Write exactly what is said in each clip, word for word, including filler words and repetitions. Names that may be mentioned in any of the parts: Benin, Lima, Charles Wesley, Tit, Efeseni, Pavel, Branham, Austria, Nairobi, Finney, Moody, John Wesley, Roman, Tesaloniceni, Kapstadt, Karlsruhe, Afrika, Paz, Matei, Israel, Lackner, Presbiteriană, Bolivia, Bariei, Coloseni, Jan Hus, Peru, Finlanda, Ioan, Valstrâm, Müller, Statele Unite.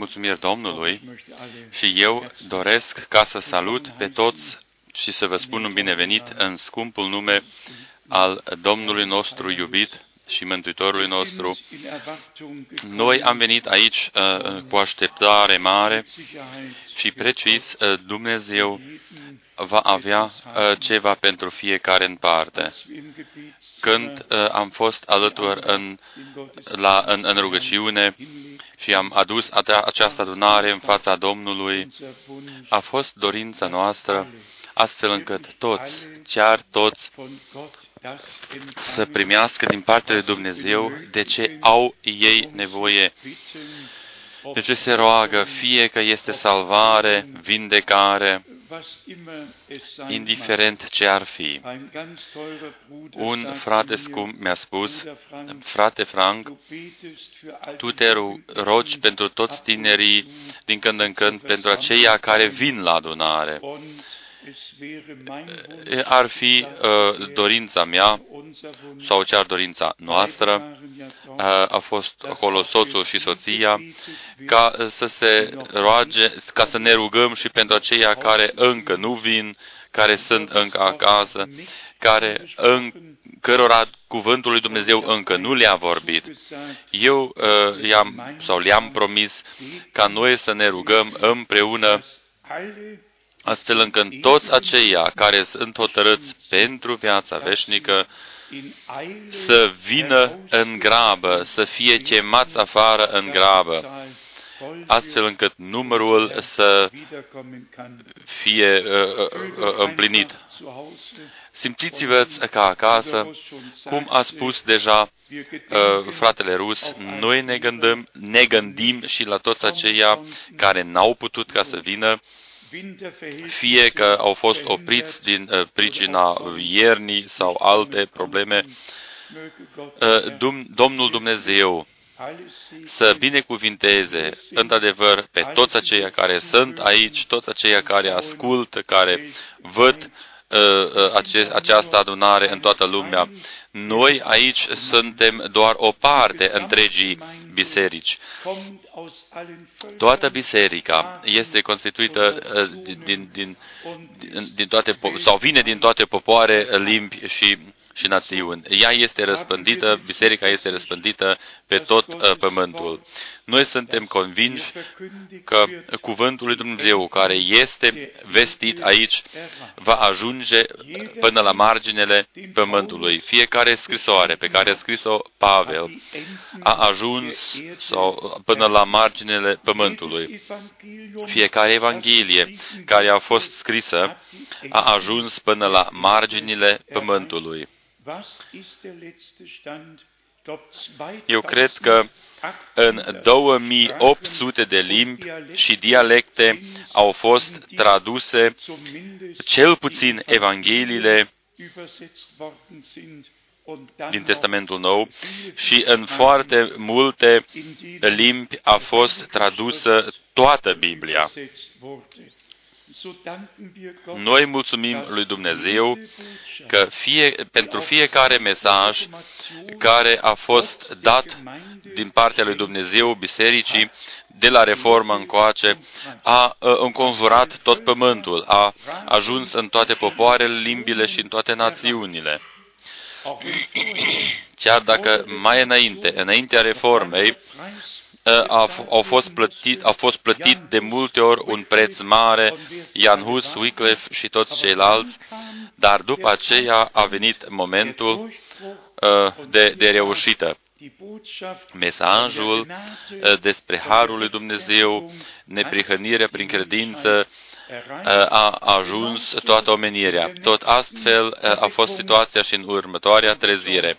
Mulțumiri Domnului și eu doresc ca să salut pe toți și să vă spun un binevenit în scumpul nume al Domnului nostru iubit și Mântuitorului nostru. Noi am venit aici uh, cu așteptare mare și precis uh, Dumnezeu va avea uh, ceva pentru fiecare în parte. Când uh, am fost alături în, la, în, în rugăciune și am adus această adunare în fața Domnului, a fost dorința noastră astfel încât toți, chiar toți, să primească din partea de Dumnezeu de ce au ei nevoie, de ce se roagă, fie că este salvare, vindecare, indiferent ce ar fi. Un frate scump mi-a spus, frate Frank, tu te rogi pentru toți tinerii din când în când, pentru aceia care vin la adunare. Ar fi uh, dorința mea sau chiar dorința noastră, uh, a fost acolo soțul și soția, ca să se roage, ca să ne rugăm și pentru aceia care încă nu vin, care sunt încă acasă, care în cărora cuvântul lui Dumnezeu încă nu le-a vorbit. Eu uh, i-am, sau le-am promis ca noi să ne rugăm împreună, astfel încât toți aceia care sunt hotărâți pentru viața veșnică să vină în grabă, să fie chemați afară în grabă, astfel încât numărul să fie uh, uh, împlinit. Simțiți-vă ca acasă, cum a spus deja uh, fratele rus, noi ne gândim, ne gândim și la toți aceia care n-au putut ca să vină, fie că au fost opriți din pricina iernii sau alte probleme. Domnul Dumnezeu să binecuvinteze într-adevăr pe toți aceia care sunt aici, toți aceia care ascultă, care văd această adunare în toată lumea. Noi aici suntem doar o parte întregii biserici. Toată biserica este constituită din, din, din toate, sau vine din toate popoare, limbi și, și națiuni. Ea este răspândită, biserica este răspândită pe tot pământul. Noi suntem convinși că cuvântul lui Dumnezeu care este vestit aici va ajunge până la marginile pământului. Fiecare scrisoare pe care a scris-o Pavel a ajuns sau, până la marginile pământului. Fiecare evanghelie care a fost scrisă a ajuns până la marginile pământului. Eu cred că în două mii opt sute de limbi și dialecte au fost traduse, cel puțin evangheliile din Testamentul Nou, și în foarte multe limbi a fost tradusă toată Biblia. Noi mulțumim lui Dumnezeu că fie, pentru fiecare mesaj care a fost dat din partea lui Dumnezeu bisericii, de la Reformă încoace, a înconjurat tot pământul, a ajuns în toate popoarele, limbile și în toate națiunile. Chiar dacă mai înainte, înaintea Reformei, A, a, fost plătit, a fost plătit de multe ori un preț mare, Jan Hus, Wycliffe și toți ceilalți, dar după aceea a venit momentul uh, de, de reușită. Mesajul uh, despre Harul lui Dumnezeu, neprihănirea prin credință, a ajuns toată omenirea. Tot astfel a fost situația și în următoarea trezire.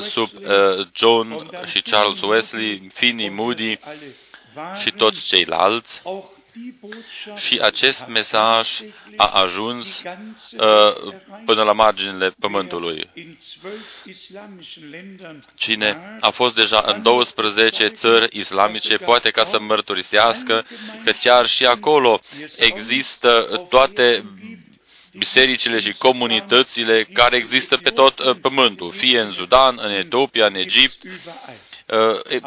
Sub John și Charles Wesley, Finney, Moody și toți ceilalți. Și acest mesaj a ajuns până la marginile pământului. Cine a fost deja în douăsprezece țări islamice, poate ca să mărturisească că chiar și acolo există toate bisericile și comunitățile care există pe tot pământul, fie în Sudan, în Etiopia, în Egipt,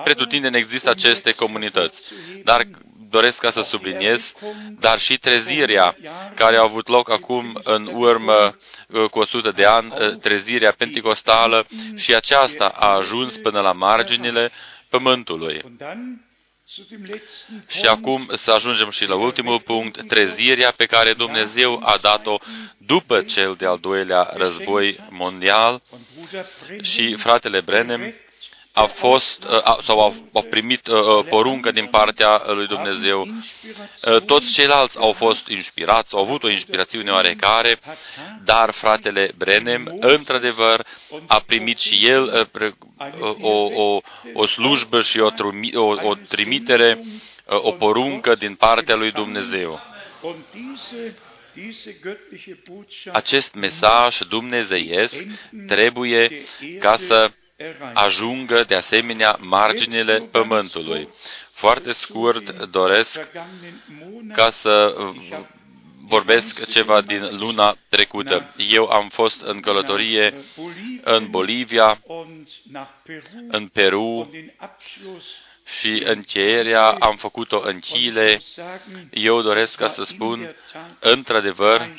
pretutindeni există aceste comunități. Dar doresc ca să subliniez, dar și trezirea care a avut loc acum în urmă cu o sută de ani, trezirea penticostală, și aceasta a ajuns până la marginile pământului. Și acum să ajungem și la ultimul punct, trezirea pe care Dumnezeu a dat-o după cel de-al doilea război mondial, și fratele Branham a fost, sau au, au primit poruncă din partea lui Dumnezeu. Toți ceilalți au fost inspirați, au avut o inspirațiune oarecare, dar fratele Branham, într-adevăr, a primit și el o, o, o slujbă și o, o, o trimitere, o poruncă din partea lui Dumnezeu. Acest mesaj dumnezeiesc trebuie ca să ajungă de asemenea marginile pământului. Foarte scurt doresc ca să vorbesc ceva din luna trecută. Eu am fost în călătorie în Bolivia, în Peru și încheierea am făcut-o în Chile. Eu doresc ca să spun, într-adevăr,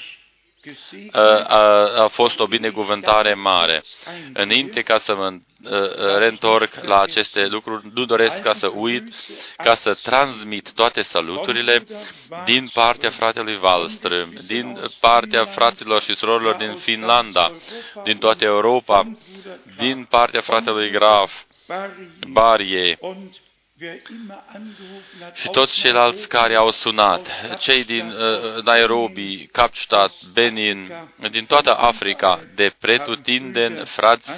A, a, a fost o binecuvântare mare. Înainte ca să mă reîntorc la aceste lucruri, nu doresc ca să uit, ca să transmit toate saluturile din partea fratelui Valstrâm, din partea fraților și surorilor din Finlanda, din toată Europa, din partea fratelui Graf, Bariei, și toți ceilalți care au sunat, cei din uh, Nairobi, Kapstadt, Benin, din toată Africa, de pretutindeni frați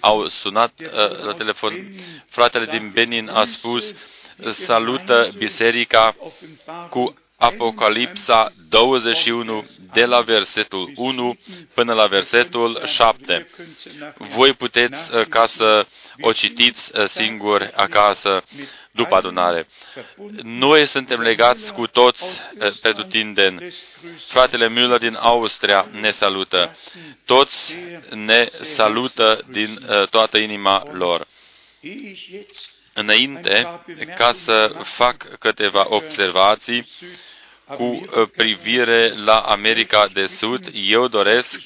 au sunat uh, la telefon. Fratele din Benin a spus, salută biserica cu Apocalipsa douăzeci și unu, de la versetul unu până la versetul șapte. Voi puteți uh, ca să o citiți uh, singuri acasă după adunare. Noi suntem legați cu toți pretutindeni. Fratele Müller din Austria ne salută. Toți ne salută din toată inima lor. Înainte ca să fac câteva observații cu privire la America de Sud, eu doresc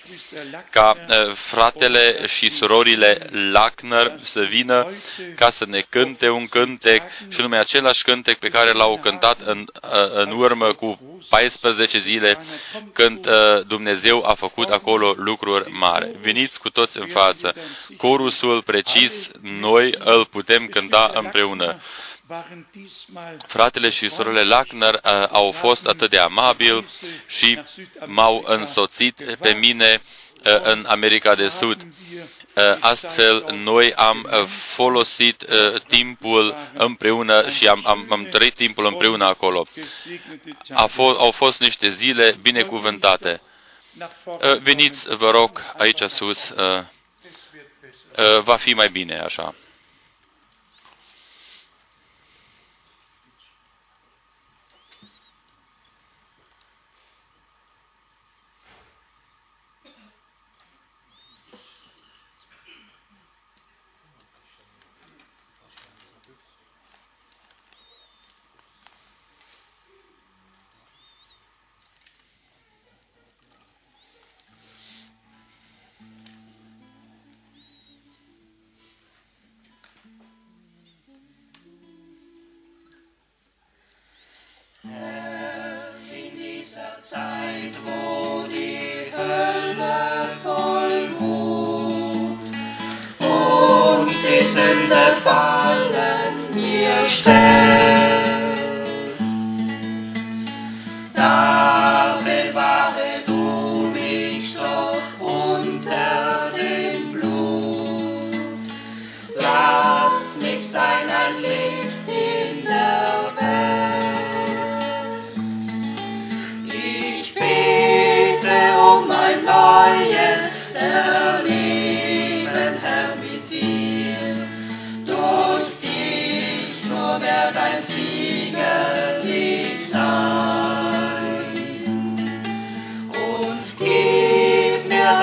ca fratele și surorile Lackner să vină ca să ne cânte un cântec, și numai același cântec pe care l-au cântat în, în urmă cu paisprezece zile, când Dumnezeu a făcut acolo lucruri mari. Veniți cu toți în față. Corusul precis, noi îl putem cânta împreună. Fratele și surorile Lackner uh, au fost atât de amabili și m-au însoțit pe mine uh, în America de Sud. Uh, astfel, noi am folosit uh, timpul împreună și am, am, am trăit timpul împreună acolo. A fost, au fost niște zile binecuvântate. Uh, veniți, vă rog, aici sus. Uh, uh, va fi mai bine așa.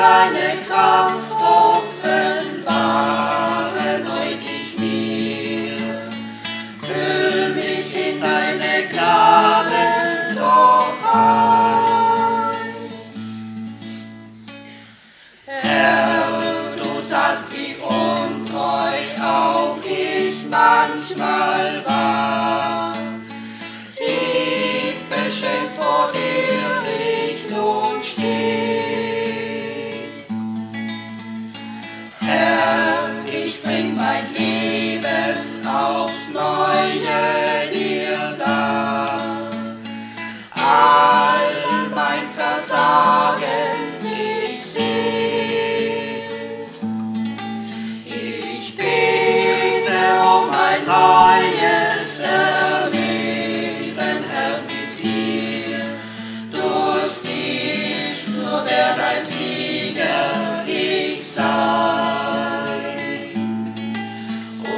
Deine Kraft offenbare, neulich mir. manchmal war. Tief beschämt vor dir ich nun steh. Herr, ich bring mein Leben aufs Neue dir dar. All mein Versagen ich seh. Ich bete um ein neues Erleben, Herr, mit dir. Durch dich nur werd ein Sieger ich sein.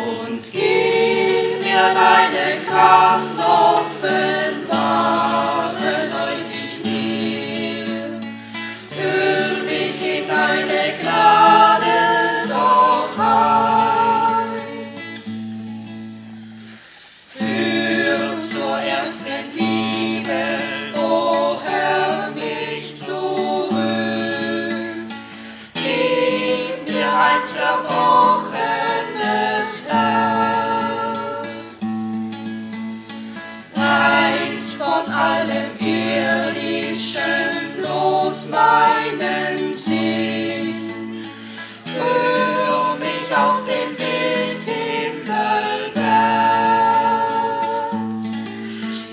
Und gib mir deine Kraft offenbar. Deine Gnade doch ein. Führ zur ersten Liebe, o Herr, mich zurück. Gib mir ein zerbrochenes Herz, reiß von allem Irdischen bloß meinen Sinn. Führ mich auf den Weg himmelwärts.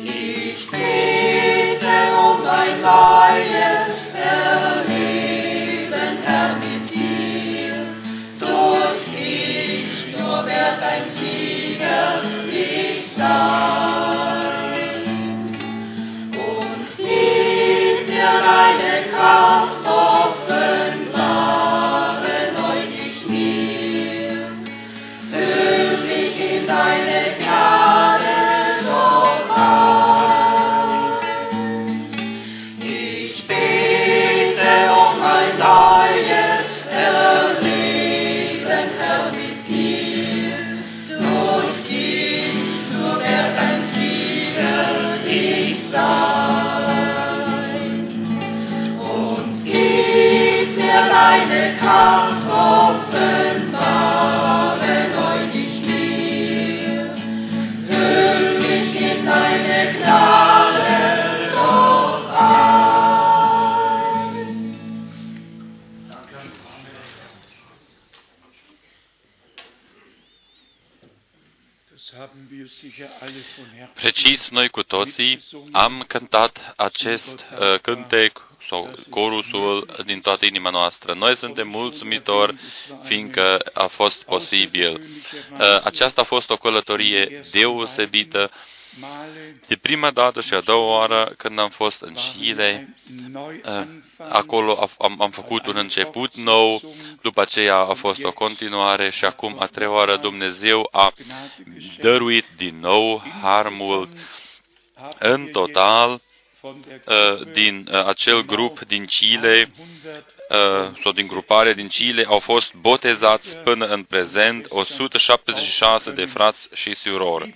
Ich bete um ein neues Erleben, Herr, mit dir. Durch dich nur werd ein Sieger ich sein. Und gib mir deine Kraft offen. Deine Gnade doch ein. Ich bete um ein neues Erleben, Herr, mit dir. Durch dich nur werd ein Sieger ich sein. Und gib mir deine Kraft offenbar. Deine Gnade doch ein. Precis, noi cu toții am cântat acest uh, cântec sau corusul din toată inima noastră. Noi suntem mulțumitori, fiindcă a fost posibil. Uh, aceasta a fost o călătorie deosebită. De prima dată și a doua oară, când am fost în Chile, acolo am, am făcut un început nou, după aceea a fost o continuare și acum a treia oară Dumnezeu a dăruit din nou har mult. În total, din acel grup din Chile, sau din grupare din Chile, au fost botezați până în prezent o sută șaptezeci și șase de frați și surori,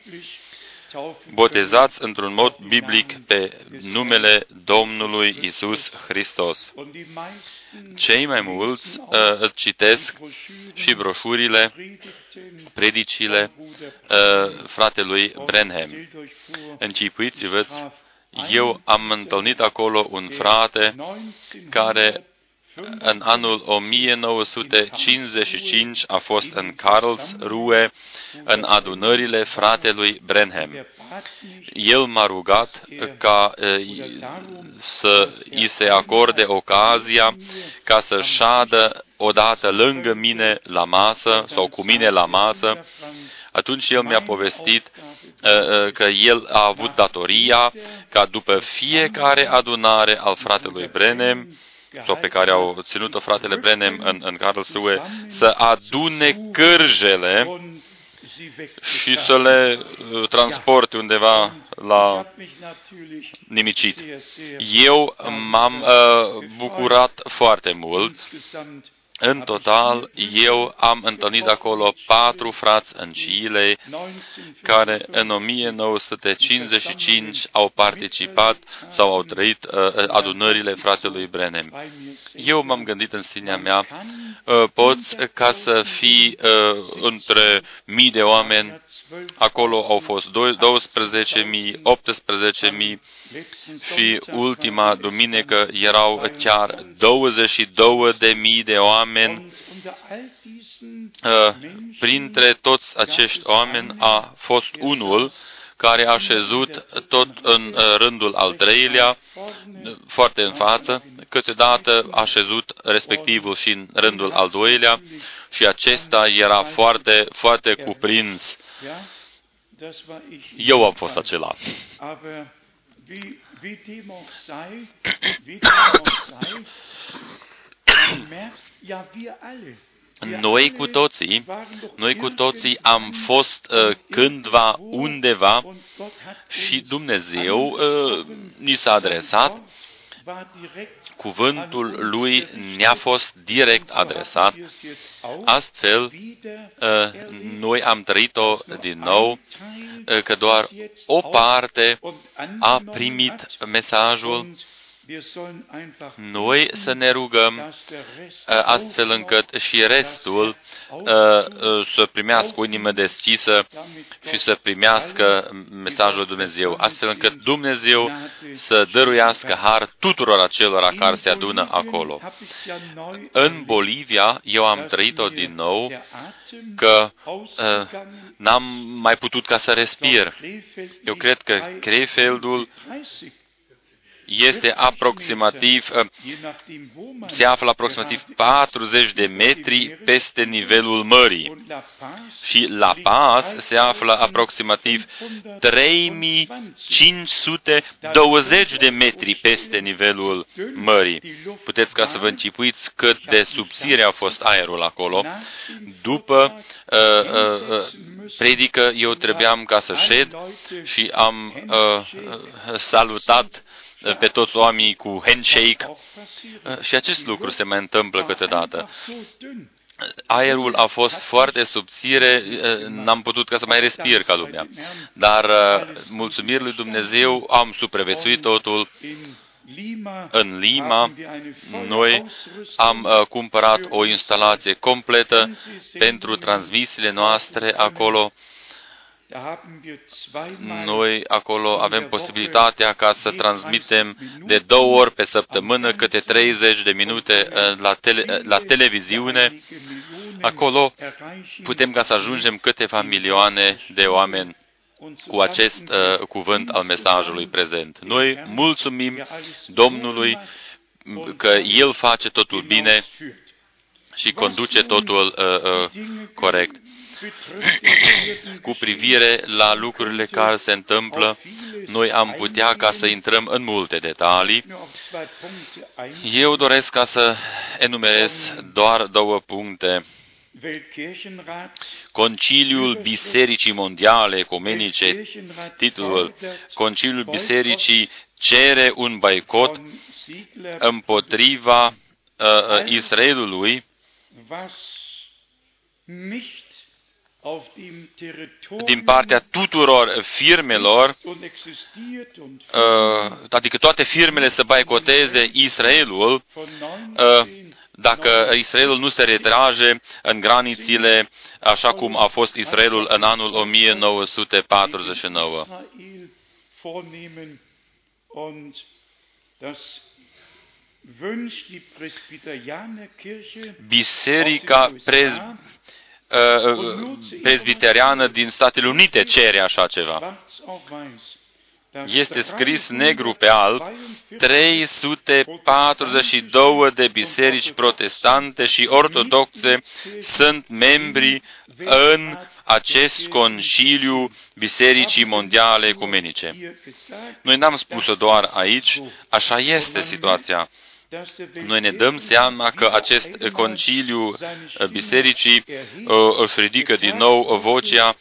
botezați într-un mod biblic pe numele Domnului Isus Hristos. Cei mai mulți uh, citesc și broșurile, predicile uh, fratelui Branham. Închipuiți-vă, eu am întâlnit acolo un frate care în anul o mie nouă sute cincizeci și cinci a fost în Karlsruhe, în adunările fratelui Branham. El m-a rugat ca să îi se acorde ocazia ca să șadă odată lângă mine la masă sau cu mine la masă. Atunci el mi-a povestit că el a avut datoria ca după fiecare adunare al fratelui Branham sau pe care au ținut-o fratele Branham în, în Karlsruhe, să adune cârjele și să le transporte undeva la nimicit. Eu m-am uh, bucurat foarte mult În total, eu am întâlnit acolo patru frați în Chile, care în o mie nouă sute cincizeci și cinci au participat sau au trăit adunările fratelui Branham. Eu m-am gândit în sinea mea, poți ca să fii între mii de oameni, acolo au fost douăsprezece mii, optsprezece mii și ultima duminică erau chiar douăzeci și două de mii de oameni. Oameni, printre toți acești oameni a fost unul care a șezut tot în rândul al treilea, foarte în față, câteodată a șezut respectivul și în rândul al doilea și acesta era foarte, foarte cuprins. Eu am fost acela. Noi cu toții, noi cu toții am fost uh, cândva undeva și Dumnezeu uh, ni s-a adresat. Cuvântul Lui ne-a fost direct adresat. Astfel, noi am trăit-o din nou, că doar o parte a primit mesajul. Noi să ne rugăm astfel încât și restul să primească o inimă deschisă și să primească mesajul Dumnezeu, astfel încât Dumnezeu să dăruiască har tuturor acelora care se adună acolo. În Bolivia, eu am trăit-o din nou, că n-am mai putut ca să respir. Eu cred că Krefeldul este aproximativ, se află aproximativ patruzeci de metri peste nivelul mării. Și La Paz se află aproximativ trei mii cinci sute douăzeci de metri peste nivelul mării. Puteți ca să vă încipuiți cât de subțire a fost aerul acolo. După uh, uh, predică, eu trebuiam ca să șed și am uh, salutat pe toți oamenii cu handshake și acest lucru se mai întâmplă câteodată. Aerul a fost foarte subțire, n-am putut ca să mai respir ca lumea, dar mulțumiri lui Dumnezeu am supraviețuit totul. În Lima, noi am uh, cumpărat o instalație completă pentru transmisiile noastre acolo. Noi acolo avem posibilitatea ca să transmitem de două ori pe săptămână câte treizeci de minute la, tele, la televiziune. Acolo putem ca să ajungem câteva milioane de oameni cu acest uh, cuvânt al mesajului prezent. Noi mulțumim Domnului că El face totul bine și conduce totul uh, uh, corect. Cu privire la lucrurile care se întâmplă, noi am putea ca să intrăm în multe detalii. Eu doresc ca să enumerez doar două puncte. Conciliul Bisericii Mondiale Ecumenice, titlul Conciliul Bisericii cere un boicot împotriva uh, Israelului din partea tuturor firmelor, adică toate firmele să boicoteze Israelul, dacă Israelul nu se retrage în granițile așa cum a fost Israelul în anul o mie nouă sute patruzeci și nouă. Biserica prez... presbiteriană din Statele Unite cere așa ceva. Este scris negru pe alb, trei sute patruzeci și două de biserici protestante și ortodoxe sunt membri în acest conciliu Bisericii Mondiale Ecumenice. Noi n-am spus-o doar aici, așa este situația. Noi ne dăm seama că acest conciliu bisericii își ridică din nou vocea.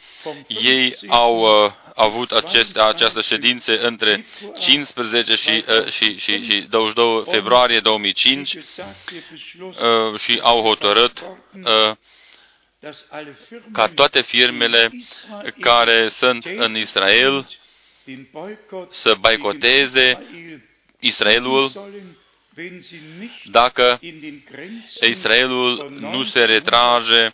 Ei au avut aceste, această ședință între cincisprezece și, și, și, și douăzeci și doi februarie două mii cinci și au hotărât ca toate firmele care sunt în Israel să boicoteze Israelul dacă Israelul nu se retrage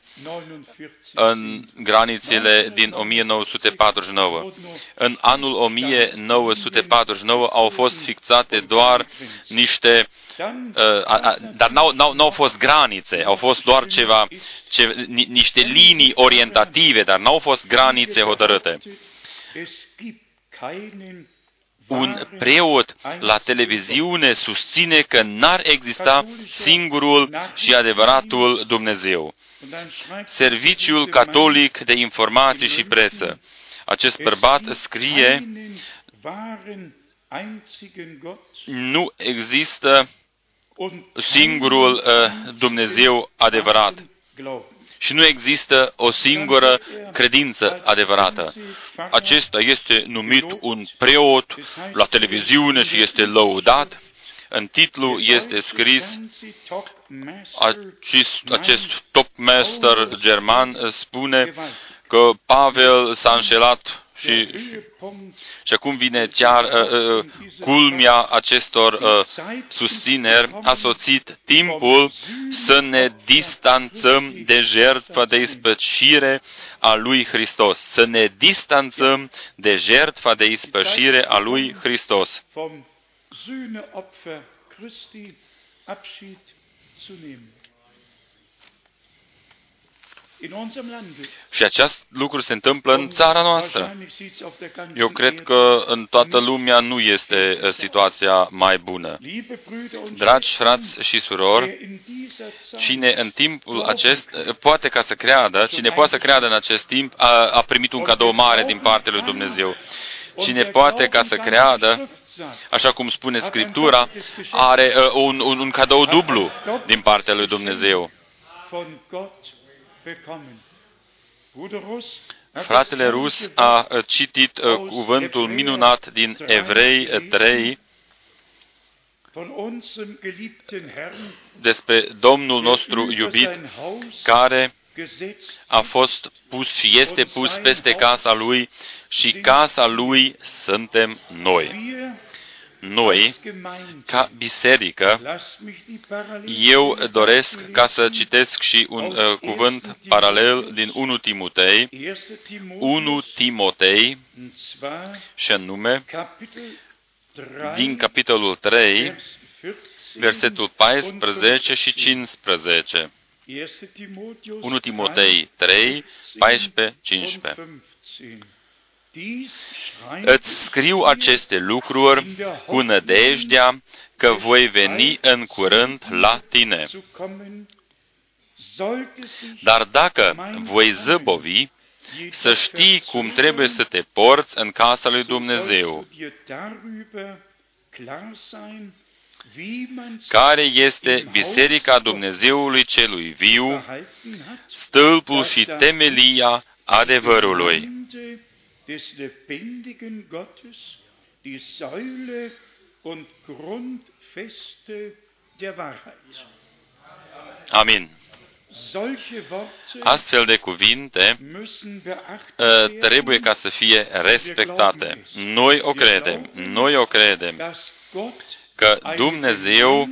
în granițele din o mie nouă sute patruzeci și nouă. În anul o mie nouă sute patruzeci și nouă au fost fixate doar niște, uh, a, dar n-au, n-au, n-au fost granițe, au fost doar ceva, ce, ni, niște linii orientative, dar n-au fost granițe hotărâte. Un preot la televiziune susține că n-ar exista singurul și adevăratul Dumnezeu. Serviciul Catolic de Informații și Presă. Acest bărbat scrie: nu există singurul Dumnezeu adevărat. Și nu există o singură credință adevărată. Acesta este numit un preot la televiziune și este lăudat. În titlu este scris: acest, acest topmaster german spune că Pavel s-a înșelat și, și, și acum vine chiar uh, uh, culmea acestor uh, susțineri. A sosit timpul să ne distanțăm de jertfa de ispășire a lui Hristos. Să ne distanțăm de jertfa de ispășire a lui Hristos. Și acest lucru se întâmplă în țara noastră. Eu cred că în toată lumea nu este situația mai bună. Dragi frați și surori, cine în timpul acest, poate ca să creadă, cine poate să creadă în acest timp, a, a primit un cadou mare din partea lui Dumnezeu. Cine poate ca să creadă, așa cum spune Scriptura, are uh, un, un, un cadou dublu din partea lui Dumnezeu. Fratele Rus a citit uh, cuvântul minunat din Evrei trei despre Domnul nostru iubit, care a fost pus și este pus peste casa Lui și casa Lui suntem noi. Noi, ca biserică, eu doresc ca să citesc și un uh, cuvânt paralel din întâi Timotei, întâi Timotei, și anume, din capitolul trei, versetul paisprezece și cincisprezece. întâi Timotei trei, paisprezece, cincisprezece. Îți scriu aceste lucruri cu nădejdea că voi veni în curând la tine. Dar dacă voi zăbovi, să știi cum trebuie să te porți în casa lui Dumnezeu, care este Biserica Dumnezeului Celui Viu, stâlpul și temelia adevărului. Des lebendigen Gottes, die Säule und Grundfeste der Wahrheit. Amin. Astfel de cuvinte uh, trebuie ca să fie respectate. Noi o credem, noi o credem că Dumnezeu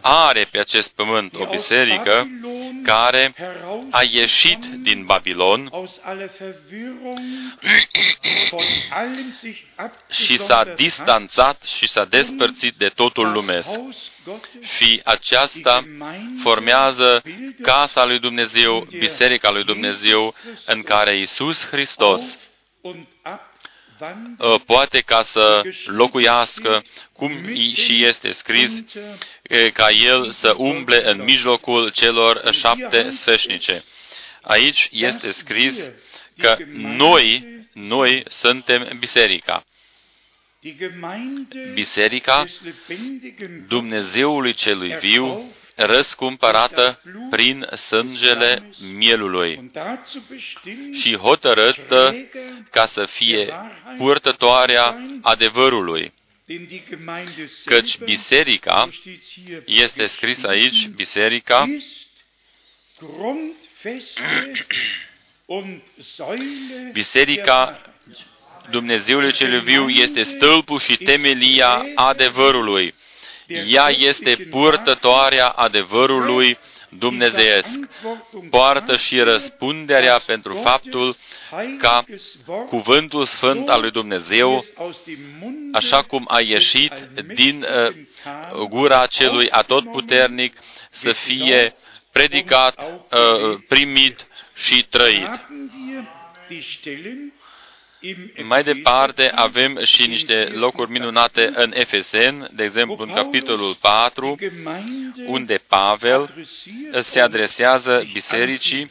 are pe acest pământ o biserică care a ieșit din Babilon și s-a distanțat și s-a despărțit de totul lumesc. Și aceasta formează casa lui Dumnezeu, biserica lui Dumnezeu, în care Iisus Hristos poate ca să locuiască, cum și este scris, ca El să umble în mijlocul celor șapte sfeșnice. Aici este scris că noi, noi suntem biserica. Biserica Dumnezeului Celui Viu, răscumpărată prin sângele mielului și hotărâtă ca să fie purtătoarea adevărului. Căci biserica, este scris aici, biserica, biserica Dumnezeului Celui Viu este stâlpul și temelia adevărului. Ea este purtătoarea adevărului dumnezeiesc. Poartă și răspunderea pentru faptul ca cuvântul sfânt al lui Dumnezeu, așa cum a ieșit din uh, gura celui atotputernic, să fie predicat, uh, primit și trăit. Mai departe avem și niște locuri minunate în Efeseni, de exemplu în capitolul patru, unde Pavel se adresează bisericii.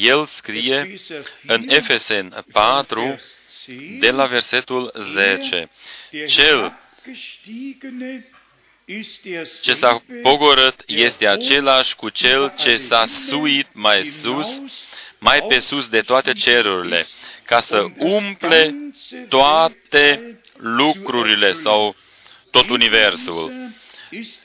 El scrie în Efeseni patru, de la versetul zece, Cel ce s-a pogorât este același cu Cel ce s-a suit mai sus, mai pe sus de toate cerurile, ca să umple toate lucrurile sau tot universul.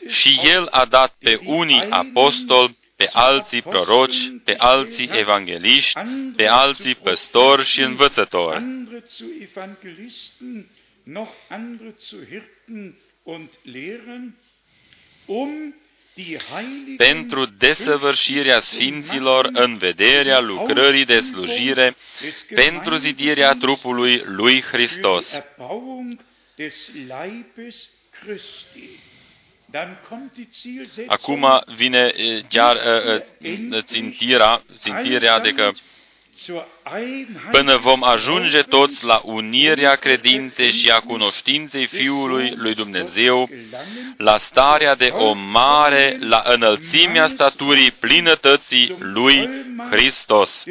Și El a dat pe unii apostoli, pe alții proroci, pe alții evangeliști, pe alții păstori și învățători, pentru desăvârșirea sfinților în vederea lucrării de slujire, pentru zidirea trupului lui Hristos. Acum vine chiar țintirea, țintirea adică până vom ajunge toți la unirea credinței și a cunoștinței Fiului lui Dumnezeu, la starea de om mare, la înălțimea staturii plinătății lui Hristos.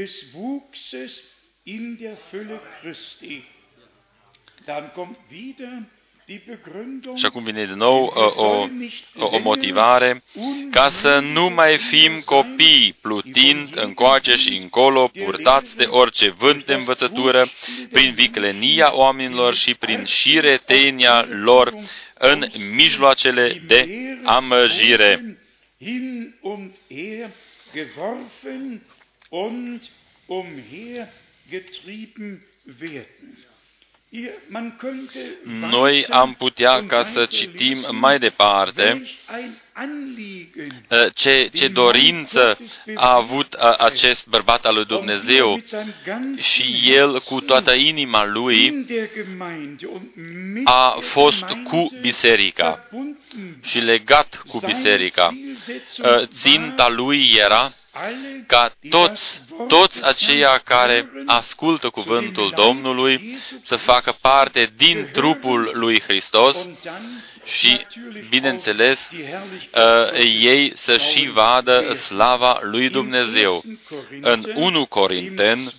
Și acum vine din nou o, o, o motivare, ca să nu mai fim copii, plutind încoace și încolo, purtați de orice vânt de învățătură, prin viclenia oamenilor și prin șiretenia lor în mijloacele de amăjire. Noi am putea ca să citim mai departe ce, ce dorință a avut acest bărbat al lui Dumnezeu și el cu toată inima lui a fost cu biserica și legat cu biserica. Ținta lui era ca toți, toți aceia care ascultă cuvântul Domnului să facă parte din trupul lui Hristos și, bineînțeles, ei să și vadă slava lui Dumnezeu. În întâi Corinteni,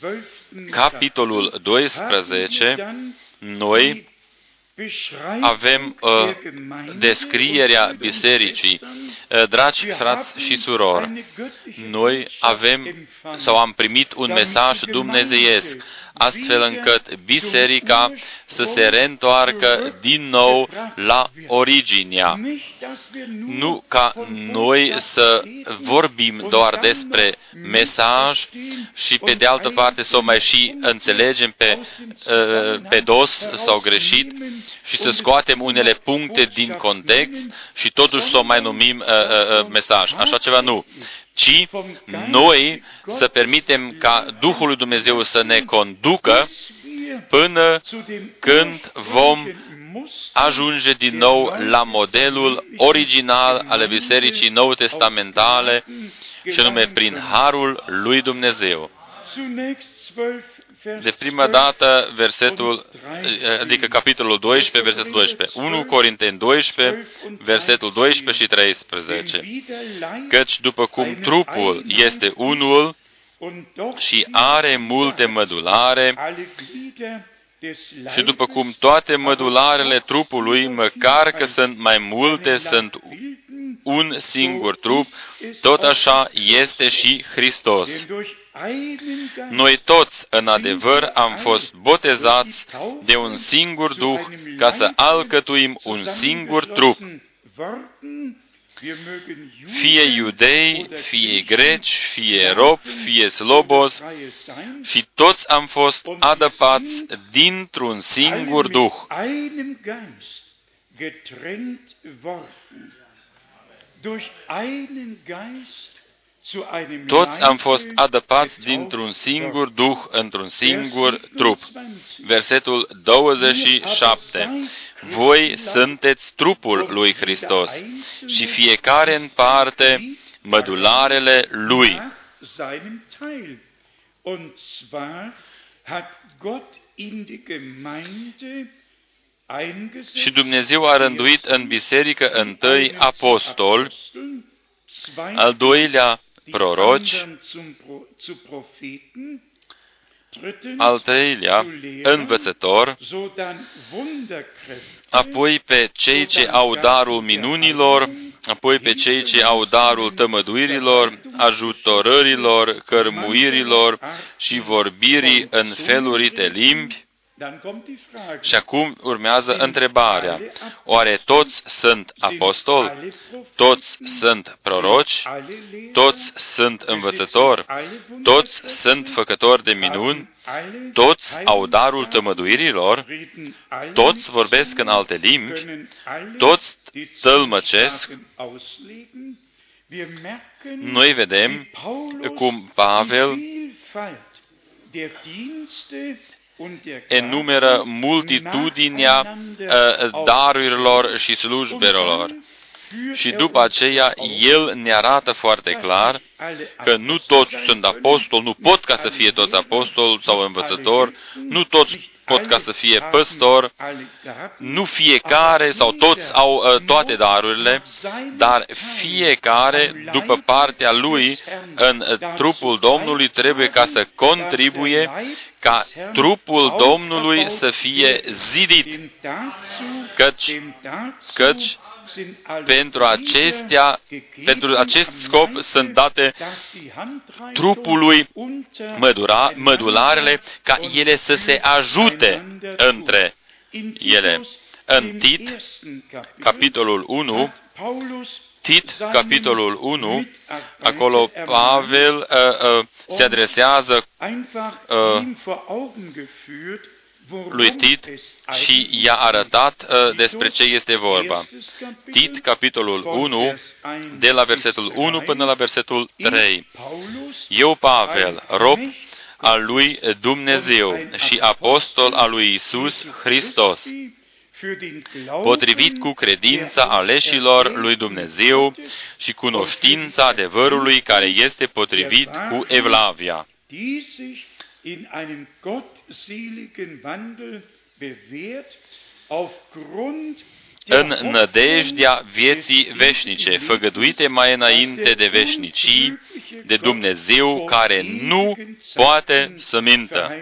capitolul doisprezece, noi avem uh, descrierea bisericii. Uh, dragi frați și surori, noi avem sau am primit un mesaj dumnezeiesc, astfel încât biserica să se reîntoarcă din nou la originea. Nu ca noi să vorbim doar despre mesaj și pe de altă parte să o mai și înțelegem pe, pe dos sau greșit și să scoatem unele puncte din context și totuși să o mai numim mesaj. Așa ceva nu. Ci noi să permitem ca Duhul lui Dumnezeu să ne conducă până când vom ajunge din nou la modelul original ale Bisericii Nou Testamentale, și anume prin Harul lui Dumnezeu. De prima dată, versetul, adică capitolul doisprezece, versetul doisprezece. întâi Corinteni doisprezece, versetul doisprezece și treisprezece. Căci după cum trupul este unul și are multe mădulare, Și după cum toate mădularele trupului, măcar că sunt mai multe, sunt un singur trup, tot așa este și Hristos. Noi toți, în adevăr, am fost botezați de un singur Duh ca să alcătuim un singur trup. Fie iudei, fie greci, fie robi, fie slobos, și toți am fost adăpați dintr-un singur Duh. Toți am fost adăpați dintr-un singur Duh, într-un singur trup. Versetul douăzeci și șapte. Voi sunteți trupul lui Hristos și fiecare în parte mădularele lui. Și Dumnezeu a rânduit în biserică întâi apostoli, al doilea proroci, al treilea învățător, apoi pe cei ce au darul minunilor, apoi pe cei ce au darul tămăduirilor, ajutorărilor, cărmuirilor și vorbirii în felurite limbi. Și acum urmează întrebarea. Oare toți sunt apostoli? Toți sunt proroci? Toți sunt învățători? Toți sunt făcători de minuni? Toți au darul tămăduirilor? Toți vorbesc în alte limbi? Toți tălmăcesc? Noi vedem cum Pavel enumeră multitudinea uh, darurilor și slujbelor. Și după aceea, el ne arată foarte clar că nu toți sunt apostoli, nu pot ca să fie toți apostoli sau învățători, nu toți pot ca să fie păstori, nu fiecare sau toți au uh, toate darurile, dar fiecare, după partea lui, în uh, trupul Domnului, trebuie ca să contribuie ca trupul Domnului să fie zidit, căci, căci pentru, acestea, pentru acest scop sunt date trupului mădura, mădularele ca ele să se ajute între ele. În Tit, capitolul unu, Tit, capitolul unu, acolo Pavel uh, uh, se adresează uh, lui Tit și i-a arătat uh, despre ce este vorba. Tit, capitolul unu, de la versetul unu până la versetul trei. Eu, Pavel, rob al lui Dumnezeu și apostol al lui Iisus Hristos, potrivit cu credința aleșilor lui Dumnezeu și cunoștința adevărului care este potrivit cu evlavia, în nădejdea vieții veșnice, făgăduite mai înainte de veșnicii, de Dumnezeu care nu poate să mintă.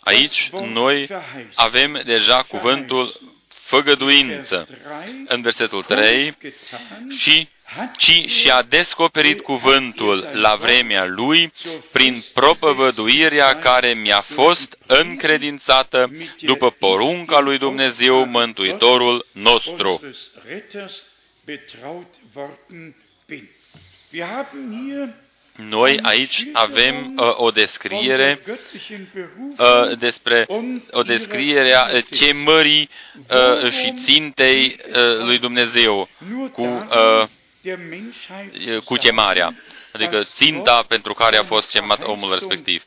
Aici noi avem deja cuvântul făgăduință în versetul trei, și ci și-a descoperit cuvântul la vremea lui prin propovăduirea care mi-a fost încredințată după porunca lui Dumnezeu, Mântuitorul nostru. Noi aici avem uh, o descriere uh, despre o descriere a chemării uh, și țintei uh, lui Dumnezeu cu uh, cu chemarea, adică ținta pentru care a fost chemat omul respectiv.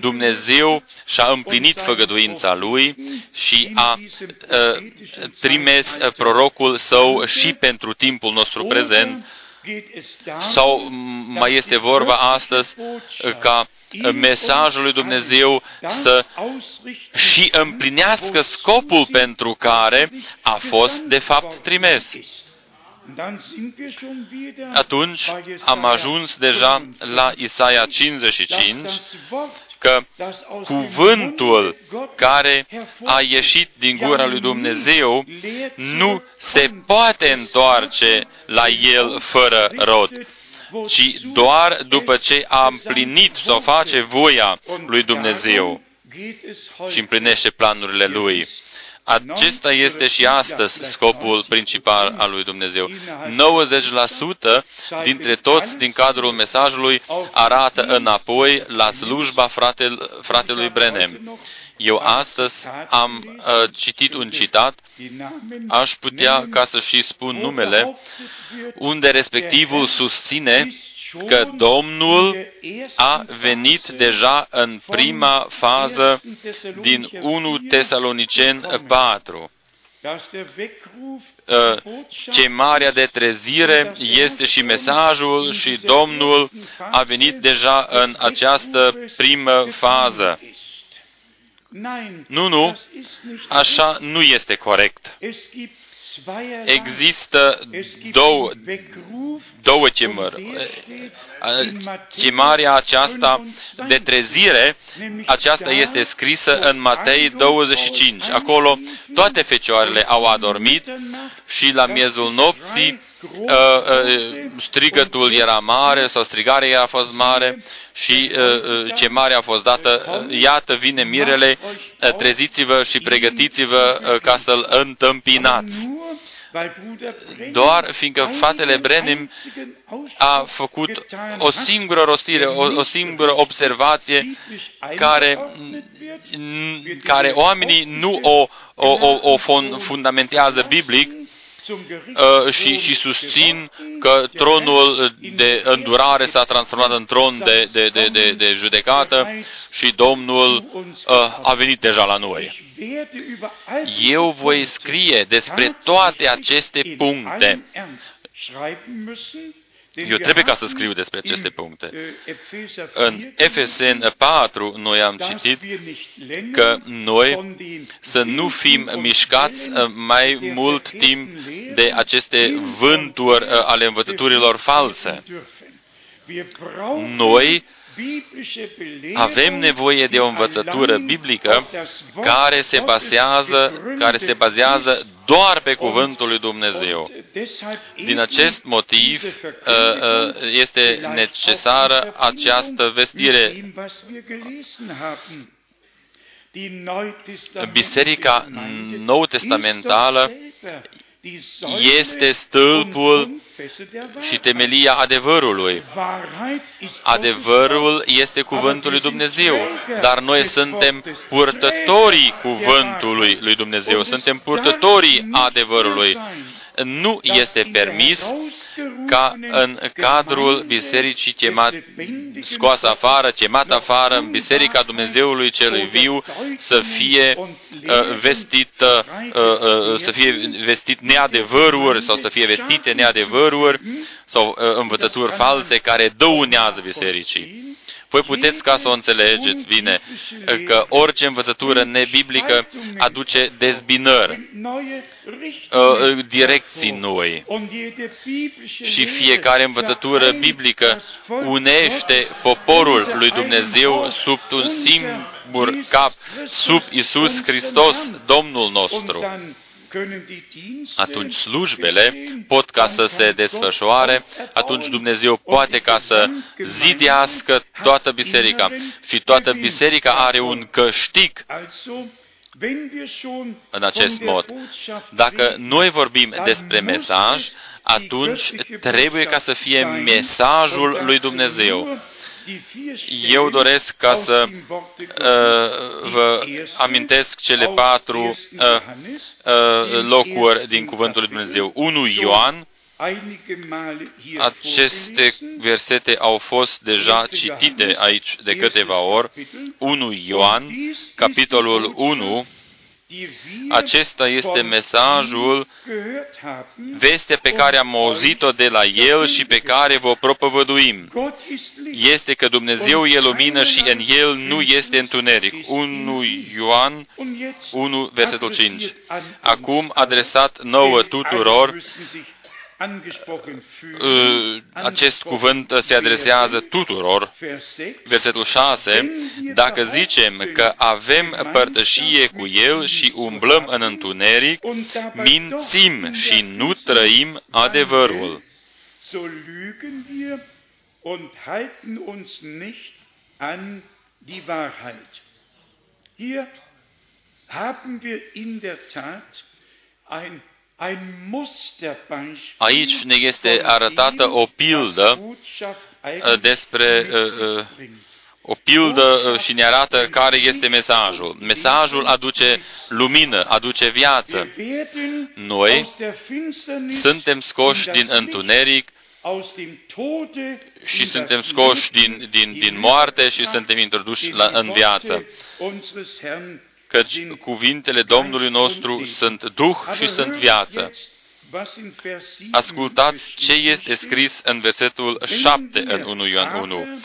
Dumnezeu și-a împlinit făgăduința lui și a, a trimis prorocul său și pentru timpul nostru prezent. Sau mai este vorba astăzi ca mesajul lui Dumnezeu să și împlinească scopul pentru care a fost de fapt trimis. Atunci am ajuns deja la Isaia cincizeci și cinci, că cuvântul care a ieșit din gura lui Dumnezeu nu se poate întoarce la el fără rod, ci doar după ce a împlinit sau face voia lui Dumnezeu și împlinește planurile lui. Acesta este și astăzi scopul principal al lui Dumnezeu. nouăzeci la sută dintre toți din cadrul mesajului arată înapoi la slujba fratel, fratelui Branham. Eu astăzi am uh, citit un citat, aș putea ca să și spun numele, unde respectivul susține că Domnul a venit deja în prima fază din unu Tesaloniceni patru. Chemarea de trezire este și mesajul și Domnul a venit deja în această primă fază. Nu, nu, așa nu este corect. Există două, două chemări. Chemarea aceasta de trezire, aceasta este scrisă în Matei douăzeci și cinci. Acolo toate fecioarele au adormit și la miezul nopții uh, uh, strigătul era mare sau strigarea a fost mare și uh, chemarea a fost dată. Iată vine mirele, uh, treziți-vă și pregătiți-vă uh, ca să-l întâmpinați. Doar fiindcă fratele Branham a făcut o singură rostire, o, o singură observație care, care oamenii nu o, o, o, o fundamentează biblic și, și susțin că tronul de îndurare s-a transformat în tron de, de, de, de, de judecată și Domnul a venit deja la noi. Eu voi scrie despre toate aceste puncte. Eu trebuie ca să scriu despre aceste puncte. În Efeseni patru noi am citit că noi să nu fim mișcați mai mult timp de aceste vânturi ale învățăturilor false. Noi avem nevoie de o învățătură biblică care se bazează, care se bazează doar pe cuvântul lui Dumnezeu. Din acest motiv este necesară această vestire. Biserica nou-testamentală este stâlpul și temelia adevărului. Adevărul este cuvântul lui Dumnezeu, dar noi suntem purtătorii cuvântului lui Dumnezeu, suntem purtătorii adevărului. Nu este permis ca în cadrul bisericii chemat, scoasă afară, chemat afară, în biserica Dumnezeului celui viu, să fie uh, vestit, uh, uh, să fie vestit neadevăruri sau să fie vestite neadevăruri sau uh, învățături false care dăunează bisericii. Voi puteți ca să o înțelegeți bine, că orice învățătură nebiblică aduce dezbinări, direcții noi. Și fiecare învățătură biblică unește poporul lui Dumnezeu sub un singur cap, sub Iisus Hristos, Domnul nostru. Atunci slujbele pot ca să se desfășoare, atunci Dumnezeu poate ca să zidească toată biserica și toată biserica are un câștig în acest mod. Dacă noi vorbim despre mesaj, atunci trebuie ca să fie mesajul lui Dumnezeu. Eu doresc ca să uh, vă amintesc cele patru uh, uh, locuri din Cuvântul lui Dumnezeu. unu Ioan, aceste versete au fost deja citite aici de câteva ori. unu Ioan, capitolul unu, acesta este mesajul, vestea pe care am auzit-o de la El și pe care vă propovăduim. Este că Dumnezeu e lumină și în El nu este întuneric. unu Ioan unu, versetul cinci. Acum adresat nouă tuturor, Acest cuvânt se adresează tuturor. Versetul șase, dacă zicem că avem părtășie cu El și umblăm în întuneric, mințim și nu trăim adevărul. Hier haben wir in der Tat ein Aici ne este arătată o pildă despre o pildă și ne arată care este mesajul. Mesajul aduce lumină, aduce viață. Noi suntem scoși din întuneric și suntem scoși din, din, din moarte și suntem introduși la, în viață. Căci cuvintele Domnului nostru sunt Duh și sunt viață. Ascultați ce este scris în versetul șapte în unu Ioan unu.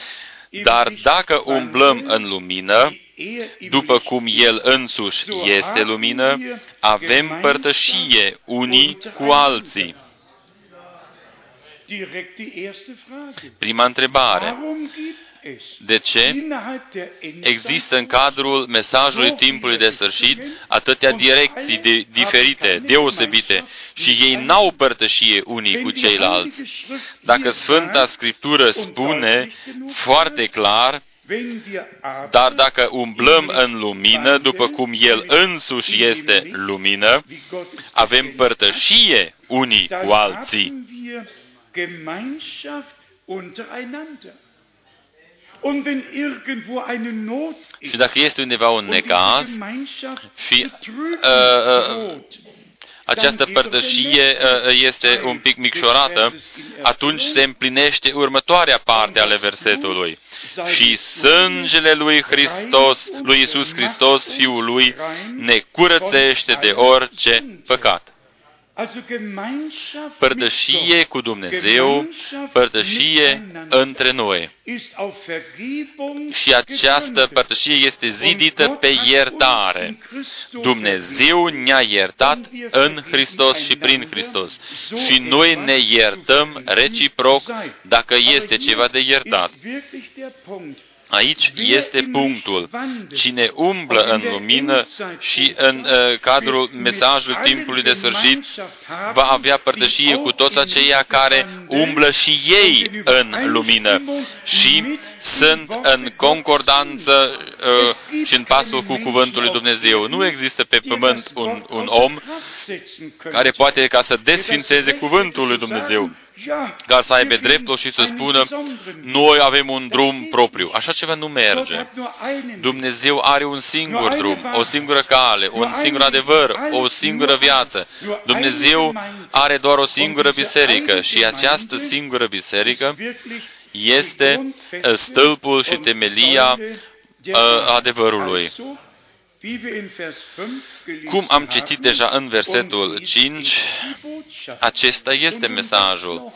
Dar dacă umblăm în lumină, după cum El însuși este lumină, avem părtășie unii cu alții. Prima întrebare. De ce există în cadrul mesajului timpului de sfârșit atâtea direcții de, diferite, deosebite, și ei n-au părtășie unii cu ceilalți? Dacă Sfânta Scriptură spune foarte clar, dar dacă umblăm în lumină, după cum El însuși este lumină, avem părtășie unii cu alții. Și dacă este undeva un necaz, fi, uh, uh, această părtășie uh, este un pic micșorată, atunci se împlinește următoarea parte ale versetului. Și sângele lui Hristos, lui Iisus Hristos, Fiul lui, ne curățește de orice păcat. Părtășie cu Dumnezeu, părtășie între noi. Și această părtășie este zidită pe iertare. Dumnezeu ne-a iertat în Hristos și prin Hristos. Și noi ne iertăm reciproc dacă este ceva de iertat. Aici este punctul. Cine umblă în lumină și în uh, cadrul mesajului timpului de sfârșit va avea părtășie cu toți aceia care umblă și ei în lumină și sunt în concordanță uh, și în pasul cu cuvântul lui Dumnezeu. Nu există pe pământ un, un om care poate ca să desfințeze cuvântul lui Dumnezeu, ca să aibă dreptul și să spună, noi avem un drum propriu. Așa ceva nu merge. Dumnezeu are un singur drum, o singură cale, un singur adevăr, o singură viață. Dumnezeu are doar o singură biserică și această singură biserică este stâlpul și temelia adevărului. Cum am citit deja în versetul cinci, acesta este mesajul.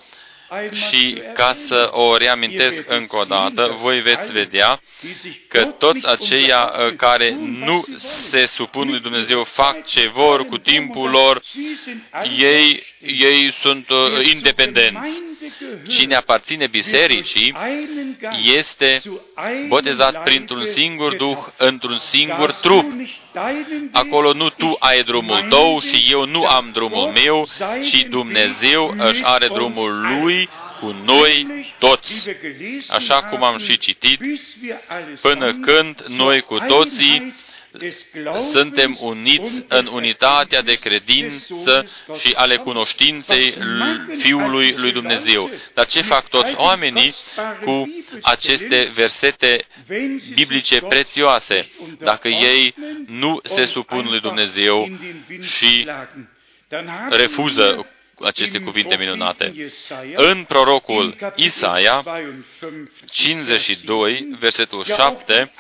Și ca să o reamintesc încă o dată, voi veți vedea că toți aceia care nu se supun lui Dumnezeu fac ce vor cu timpul lor, ei, ei sunt independenți. Cine aparține bisericii este botezat printr-un singur Duh, într-un singur trup. Acolo nu tu ai drumul tău și eu nu am drumul meu, ci Dumnezeu își are drumul Lui cu noi toți. Așa cum am și citit, până când noi cu toții suntem uniți în unitatea de credință și ale cunoștinței Fiului lui Dumnezeu. Dar ce fac toți oamenii cu aceste versete biblice prețioase, dacă ei nu se supun lui Dumnezeu și refuză aceste cuvinte minunate? În prorocul Isaia cincizeci și doi, versetul șapte,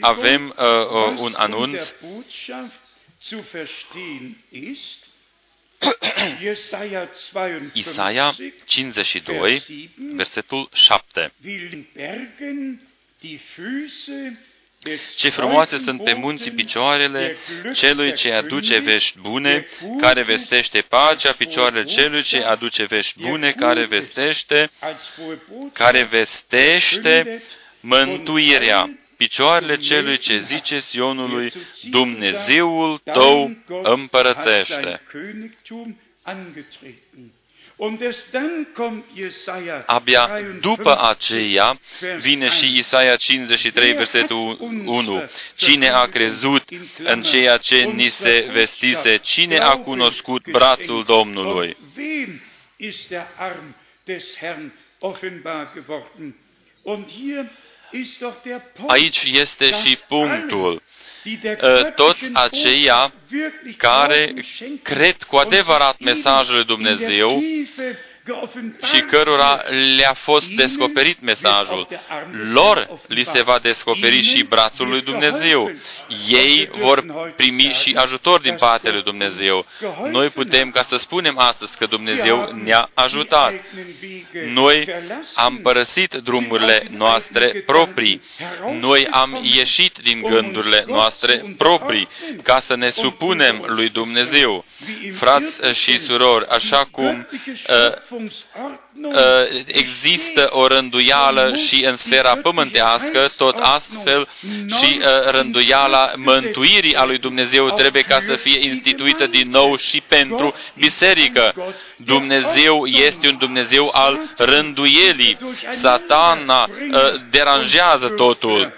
avem uh, uh, un anunț. Isaia cincizeci și doi, versetul șapte. Ce frumoase sunt pe munții picioarele celui ce aduce vești bune, care vestește pacea, picioarele celui ce aduce vești bune, care vestește, care vestește mântuirea, picioarele celui ce zice Sionului, Dumnezeul tău împărățește. Abia după aceea vine și Isaia cincizeci și trei, versetul unu. Cine a crezut în ceea ce ni se vestise? Cine a cunoscut brațul Domnului? Aici este și punctul. Toți aceia care cred cu adevărat mesajul lui Dumnezeu și cărora le-a fost descoperit mesajul, lor li se va descoperi și brațul lui Dumnezeu. Ei vor primi și ajutor din partea lui Dumnezeu. Noi putem ca să spunem astăzi că Dumnezeu ne-a ajutat. Noi am părăsit drumurile noastre proprii. Noi am ieșit din gândurile noastre proprii ca să ne supunem lui Dumnezeu. Frați și surori, așa cum uh, există o rânduială și în sfera pământească, tot astfel și rânduiala mântuirii a lui Dumnezeu trebuie ca să fie instituită din nou și pentru biserică. Dumnezeu este un Dumnezeu al rânduielii. Satana deranjează totul.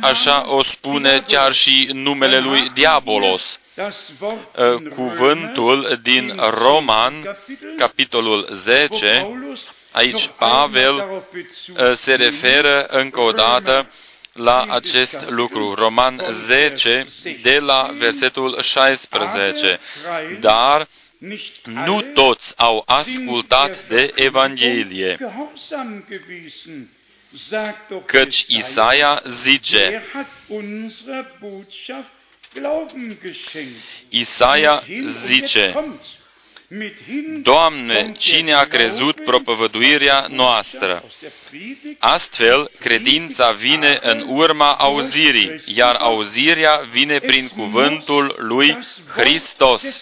Așa o spune chiar și numele lui Diabolos. Cuvântul din Roman, capitolul zece, aici Pavel se referă încă o dată la acest lucru. Roman zece, de la versetul șaisprezece. Dar nu toți au ascultat de Evanghelie. Căci Isaia zice, Isaia zice, Doamne, cine a crezut propovăduirea noastră? Astfel, credința vine în urma auzirii, iar auzirea vine prin cuvântul lui Hristos.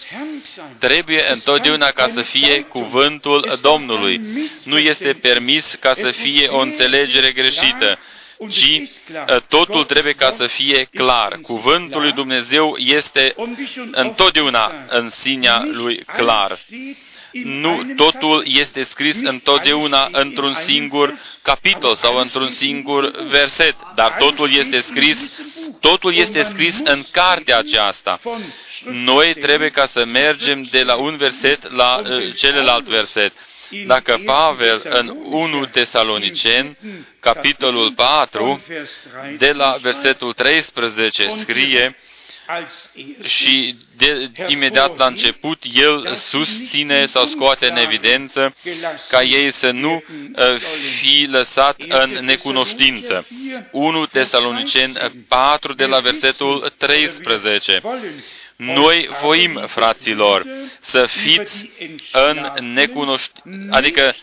Trebuie întotdeauna ca să fie cuvântul Domnului. Nu este permis ca să fie o înțelegere greșită, ci totul trebuie ca să fie clar. Cuvântul lui Dumnezeu este întotdeauna în sinea lui clar. Nu totul este scris întotdeauna într-un singur capitol sau într-un singur verset, dar totul este scris, totul este scris în cartea aceasta. Noi trebuie ca să mergem de la un verset la celălalt verset. Dacă Pavel în întâi Tesaloniceni, capitolul patru, de la versetul treisprezece scrie și de, imediat la început el susține sau scoate în evidență ca ei să nu fi lăsat în necunoștință. întâi Tesaloniceni patru, de la versetul treisprezece. Noi voim, fraților, să fiți în necunoștință, adică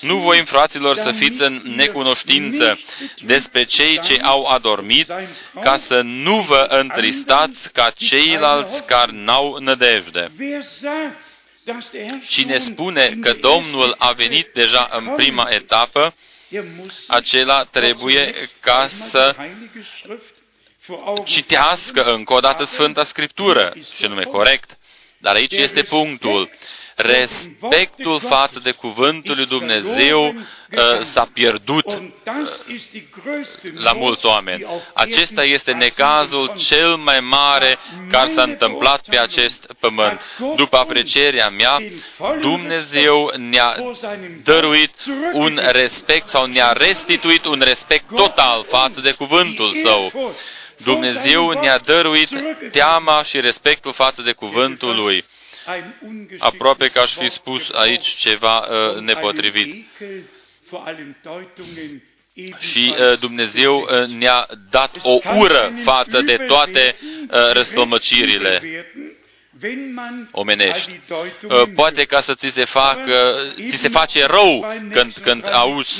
nu voim, fraților, să fiți în necunoștință despre cei ce au adormit, ca să nu vă întristați ca ceilalți care n-au nădejde. Cine spune că Domnul a venit deja în prima etapă, acela trebuie ca să citească încă o dată Sfânta Scriptură, și nume corect, dar aici este punctul. Respectul față de Cuvântul lui Dumnezeu uh, s-a pierdut uh, la mulți oameni. Acesta este necazul cel mai mare care s-a întâmplat pe acest pământ. După aprecierea mea, Dumnezeu ne-a dăruit un respect sau ne-a restituit un respect total față de Cuvântul Său. Dumnezeu ne-a dăruit teama și respectul față de Cuvântul Lui. Aproape că aș fi spus aici ceva uh, nepotrivit. Și uh, Dumnezeu uh, ne-a dat o ură față de toate uh, răstălmăcirile. omenești. Poate ca să ți se, facă, ți se face rău când, când auzi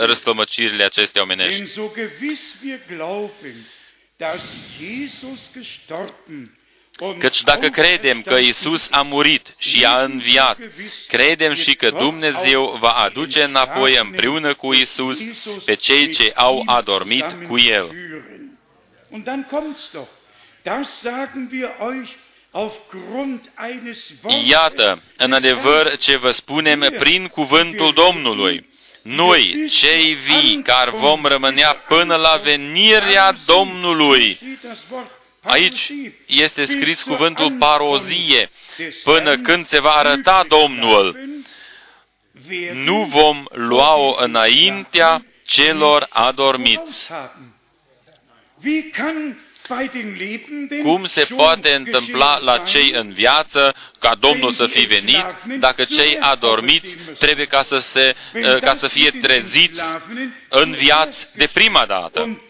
răstălmăcirile acestea omenești. Căci dacă credem că Iisus a murit și a înviat, credem și că Dumnezeu va aduce înapoi împreună cu Iisus pe cei ce au adormit cu El. Iată, în adevăr, ce vă spunem prin cuvântul Domnului. Noi, cei vii, care vom rămânea până la venirea Domnului. Aici este scris cuvântul parozie, până când se va arăta Domnul. Nu vom lua-o înaintea celor adormiți. Cum se poate întâmpla la cei în viață ca Domnul să fie venit, dacă cei adormiți trebuie ca să, se, ca să fie treziți în viață de prima dată,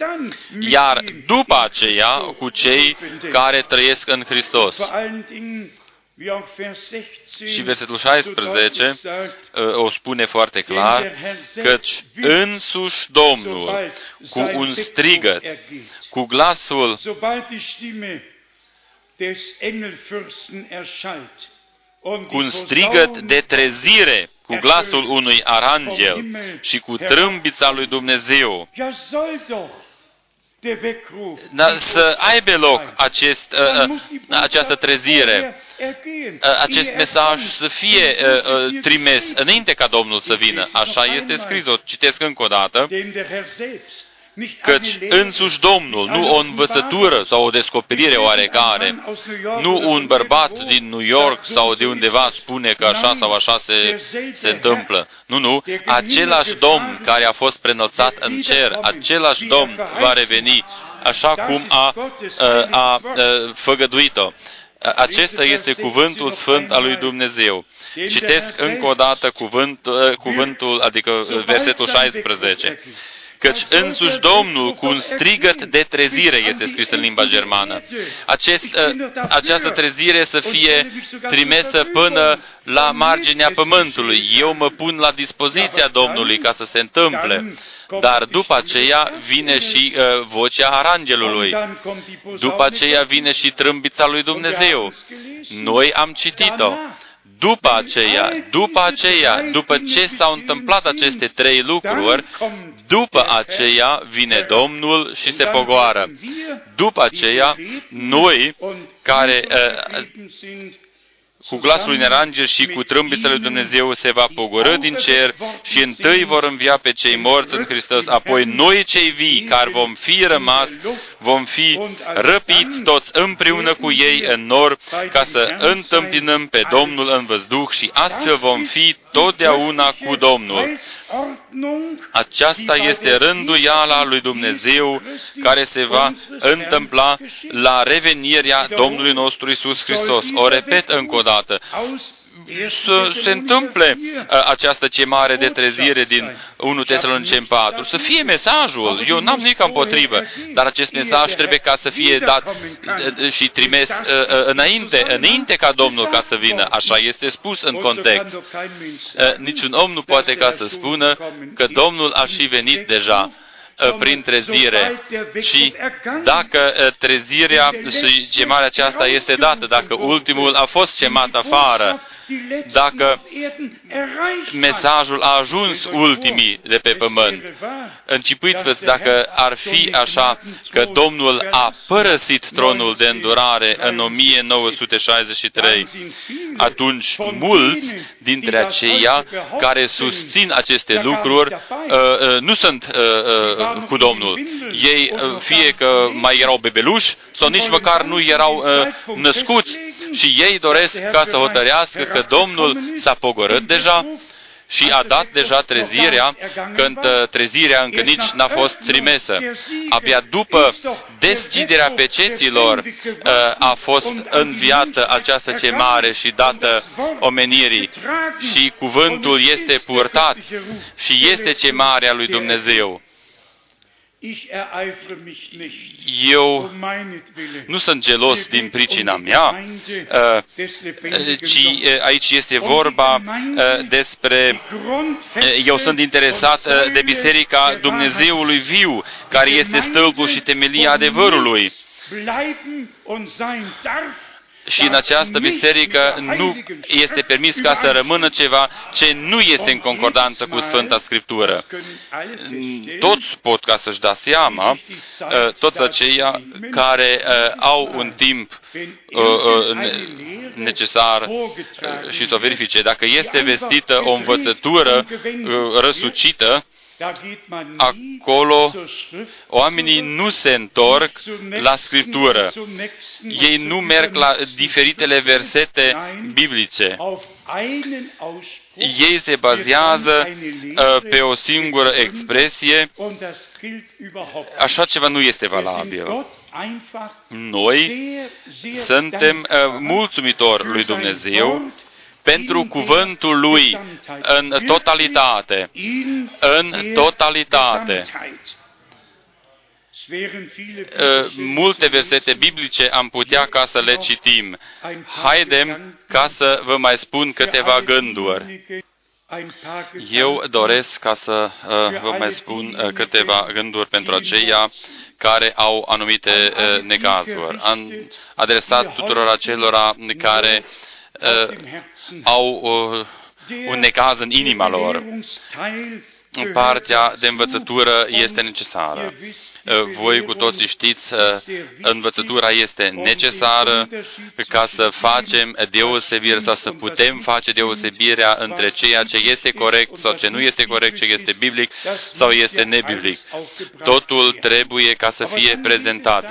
iar după aceea cu cei care trăiesc în Hristos. Și versetul șaisprezece o spune foarte clar, căci însuși Domnul, cu un strigăt, cu glasul cu un strigăt de trezire, cu glasul unui aranghel și cu trâmbița lui Dumnezeu, dar să aibă loc acest, uh, această trezire, uh, acest mesaj să fie uh, trimis înainte ca Domnul să vină. Așa este scris, o citesc încă o dată, căci însuși Domnul, nu o învățătură sau o descoperire oarecare, nu un bărbat din New York sau de undeva spune că așa sau așa se, se întâmplă. Nu, nu, același Domn care a fost preînălțat în cer, același Domn va reveni așa cum a, a, a, a făgăduit-o. Acesta este cuvântul sfânt al lui Dumnezeu. Citesc încă o dată cuvânt, cuvântul, adică versetul șaisprezece. Căci însuși Domnul, cu un strigăt de trezire, este scris în limba germană. Acest, această trezire să fie trimesă până la marginea pământului. Eu mă pun la dispoziția Domnului ca să se întâmple. Dar după aceea vine și uh, vocea arangelului. După aceea vine și trâmbița lui Dumnezeu. Noi am citit-o. După aceea, după aceea, după ce s-au întâmplat aceste trei lucruri, după aceea vine Domnul și se pogoară. După aceea, noi, care uh, cu glasul unui arangel și cu trâmbița lui Dumnezeu se va pogorî din cer și întâi vor învia pe cei morți în Hristos, apoi noi cei vii, care vom fi rămas, vom fi răpiți toți împreună cu ei în nor, ca să întâmpinăm pe Domnul în văzduh și astfel vom fi totdeauna cu Domnul. Aceasta este rânduiala lui Dumnezeu care se va întâmpla la revenirea Domnului nostru Iisus Hristos. O repet încă o dată. Să se întâmple această chemare de trezire din întâi Tesaloniceni patru. Să fie mesajul. Eu n-am nimic împotrivă, dar acest mesaj trebuie ca să fie dat și trimis înainte, înainte ca Domnul ca să vină. Așa este spus în context. Niciun om nu poate ca să spună că Domnul a și venit deja prin trezire. Și dacă trezirea și chemarea aceasta este dată, dacă ultimul a fost chemat afară, dacă mesajul a ajuns ultimii de pe pământ, închipuiți-vă dacă ar fi așa că Domnul a părăsit tronul de îndurare în o mie nouă sute șaizeci și trei. Atunci, mulți dintre aceia care susțin aceste lucruri nu sunt cu Domnul. Ei fie că mai erau bebeluși sau nici măcar nu erau născuți și ei doresc ca să hotărească că Domnul s-a pogorât deja și a dat deja trezirea, când trezirea încă nici n-a fost trimisă. Abia după deschiderea peceților a fost înviată această chemare și dată omenirii. Și cuvântul este purtat și este chemarea lui Dumnezeu. Eu nu sunt gelos din pricina mea, ci aici este vorba despre, eu sunt interesat de Biserica Dumnezeului Viu, care este stâlpul și temelia adevărului. Și în această biserică nu este permis ca să rămână ceva ce nu este în concordanță cu Sfânta Scriptură. Toți pot ca să-și dea seama, toți aceia care au un timp necesar și să o verifice. Dacă este vestită o învățătură răsucită, acolo oamenii nu se întorc la Scriptură. Ei nu merg la diferitele versete biblice. Ei se bazează pe o singură expresie. Așa ceva nu este valabil. Noi suntem mulțumitori lui Dumnezeu pentru cuvântul Lui în totalitate, în totalitate. Multe versete biblice am putea ca să le citim. Haidem ca să vă mai spun câteva gânduri. Eu doresc ca să vă mai spun câteva gânduri pentru aceia care au anumite necazuri. Am adresat tuturor acelora care Uh, au uh, un necaz în inima lor. Partea de învățătură este necesară. Uh, voi cu toții știți, uh, învățătura este necesară ca să facem deosebire, sau să putem face deosebirea între ceea ce este corect sau ce nu este corect, ce este biblic sau este nebiblic. Totul trebuie ca să fie prezentat.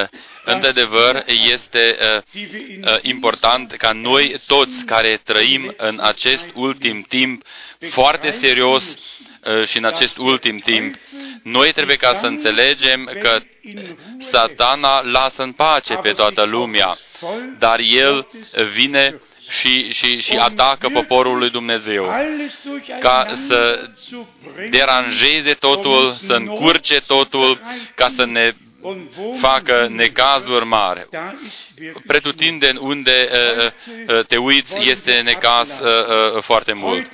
Uh, Într-adevăr, este uh, important ca noi toți care trăim în acest ultim timp foarte serios uh, și în acest ultim timp, noi trebuie ca să înțelegem că Satana lasă în pace pe toată lumea, dar el vine și, și, și atacă poporul lui Dumnezeu, ca să deranjeze totul, să încurce totul, ca să ne facă necazuri mari. Pretutindeni unde te uiți este necaz foarte mult.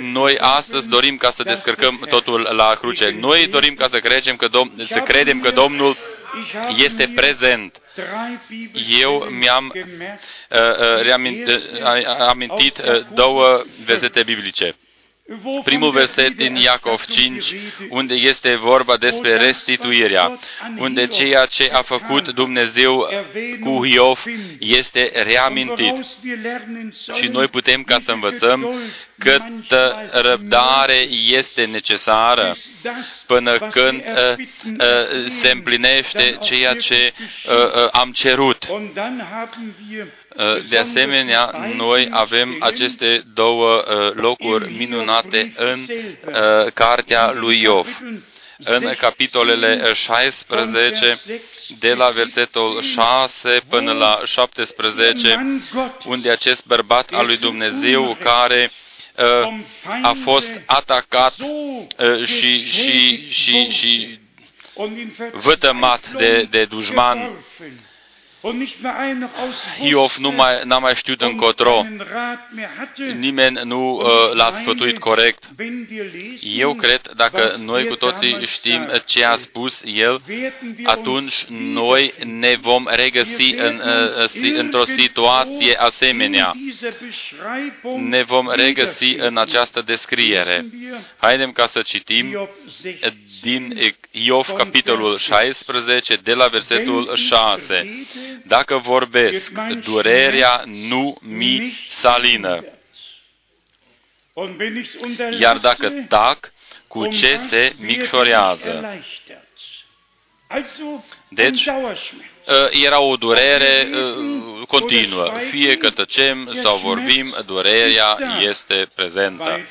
Noi astăzi dorim ca să descărcăm totul la cruce. Noi dorim ca să credem că, Dom- să credem că Domnul este prezent. Eu mi-am amintit două versete biblice. Primul verset din Iacov cinci, unde este vorba despre restituirea, unde ceea ce a făcut Dumnezeu cu Iov este reamintit. Și noi putem ca să învățăm câtă răbdare este necesară până când uh, uh, se împlinește ceea ce uh, uh, am cerut. De asemenea, noi avem aceste două locuri minunate în cartea lui Iov. În capitolele șaisprezece, de la versetul șase până la șaptesprezece, unde acest bărbat al lui Dumnezeu care a fost atacat și, și, și, și vătămat de, de dușman, Iov nu mai, n-a mai știut încotro. Nimeni nu uh, l-a sfătuit corect. Eu cred, dacă noi cu toții știm ce a spus el, atunci noi ne vom regăsi în, uh, într-o situație asemenea. Ne vom regăsi în această descriere. Haidem ca să citim din Iov, capitolul șaisprezece, de la versetul șase. Dacă vorbesc, durerea nu mi salină. Iar dacă tac, cu ce se micșorează? Deci, era o durere continuă. Fie că tăcem sau vorbim, durerea este prezentă.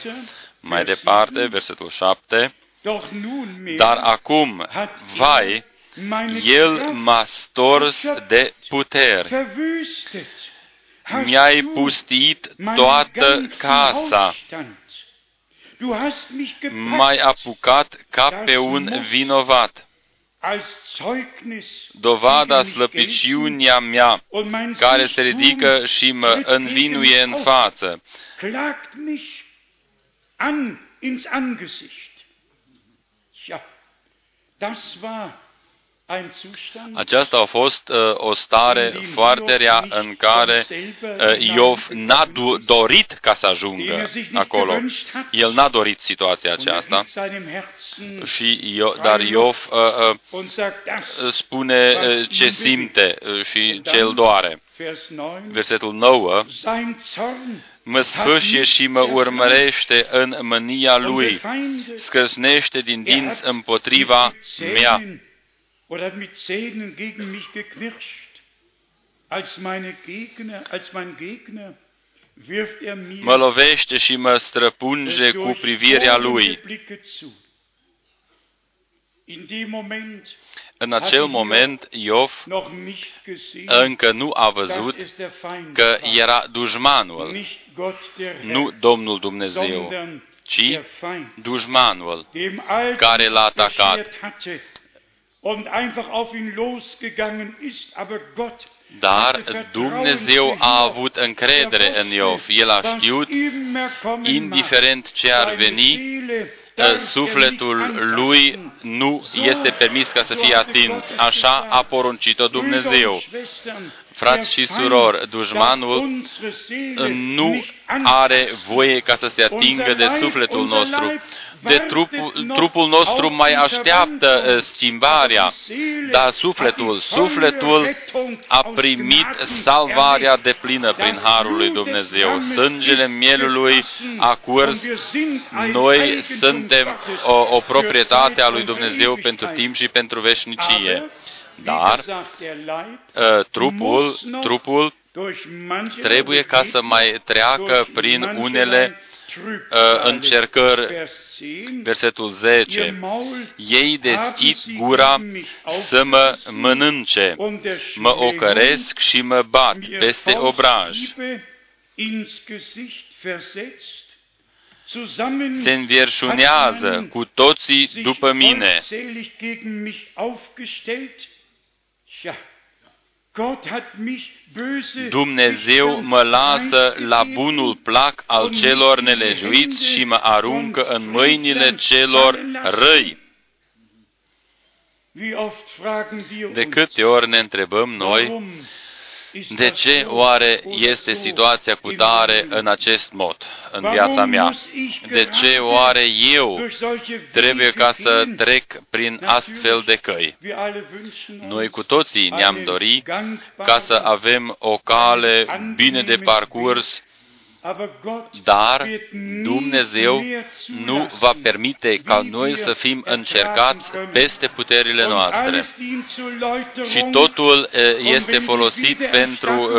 Mai departe, versetul șapte. Dar acum, vai, el m-a stors de puteri. Mi-ai pustit toată casa. m-ai apucat ca pe un vinovat. Dovada slăbiciunea mea, care se ridică și mă învinuie în față. Aceasta a fost uh, o stare foarte rea în care uh, Iov n-a dorit ca să ajungă acolo. El n-a dorit situația aceasta. Și Iov, dar Iov uh, uh, spune uh, ce simte și ce îl doare. Versetul nouă. Mă sfâșie și mă urmărește în mânia lui. Scârțnește din dinți împotriva mea. Oder hat mit Zähnen gegen mich geknirscht. Als meine Gegner, als mein Gegner wirft er mir. Mă lovește și mă străpunge cu privirea lui. În acel moment, Iov încă nu a văzut că era dușmanul, nu Domnul Dumnezeu, ci dușmanul care l-a atacat. Dar Dumnezeu a avut încredere în Iov. El a știut, indiferent ce ar veni, sufletul lui nu este permis ca să fie atins. Așa a poruncit-o Dumnezeu. Frați și surori, dușmanul nu are voie ca să se atingă de sufletul nostru. De trupul, trupul nostru mai așteaptă schimbarea, dar sufletul, sufletul a primit salvarea deplină prin harul lui Dumnezeu. Sângele mielului a curs. Noi suntem o, o proprietate a lui Dumnezeu pentru timp și pentru veșnicie. Dar trupul, trupul trebuie ca să mai treacă prin unele încercări. Versetul zece. Ei deschid gura să mă mănânce, mă ocăresc și mă bat peste obraj. Se învierșunează cu toții după mine. Dumnezeu mă lasă la bunul plac al celor nelegiuiți și mă aruncă în mâinile celor răi. De câte ori ne întrebăm noi, de ce oare este situația cu tare în acest mod în viața mea? De ce oare eu trebuie ca să trec prin astfel de căi? Noi cu toții ne-am dorit ca să avem o cale bine de parcurs, dar Dumnezeu nu va permite ca noi să fim încercați peste puterile noastre. Și totul este folosit pentru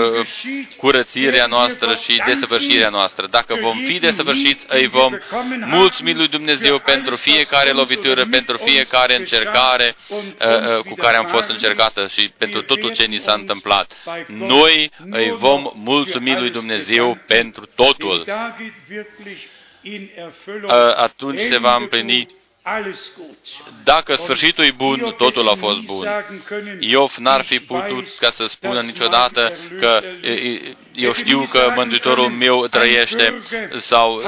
curățirea noastră și desăvârșirea noastră. Dacă vom fi desăvârșiți, îi vom mulțumi lui Dumnezeu pentru fiecare lovitură, pentru fiecare încercare cu care am fost încercată și pentru totul ce ni s-a întâmplat. Noi îi vom mulțumi lui Dumnezeu pentru totul. Atunci se va împlini. Dacă sfârșitul e bun, totul a fost bun. Iov n-ar fi putut ca să spună niciodată că eu știu că Mântuitorul meu trăiește sau...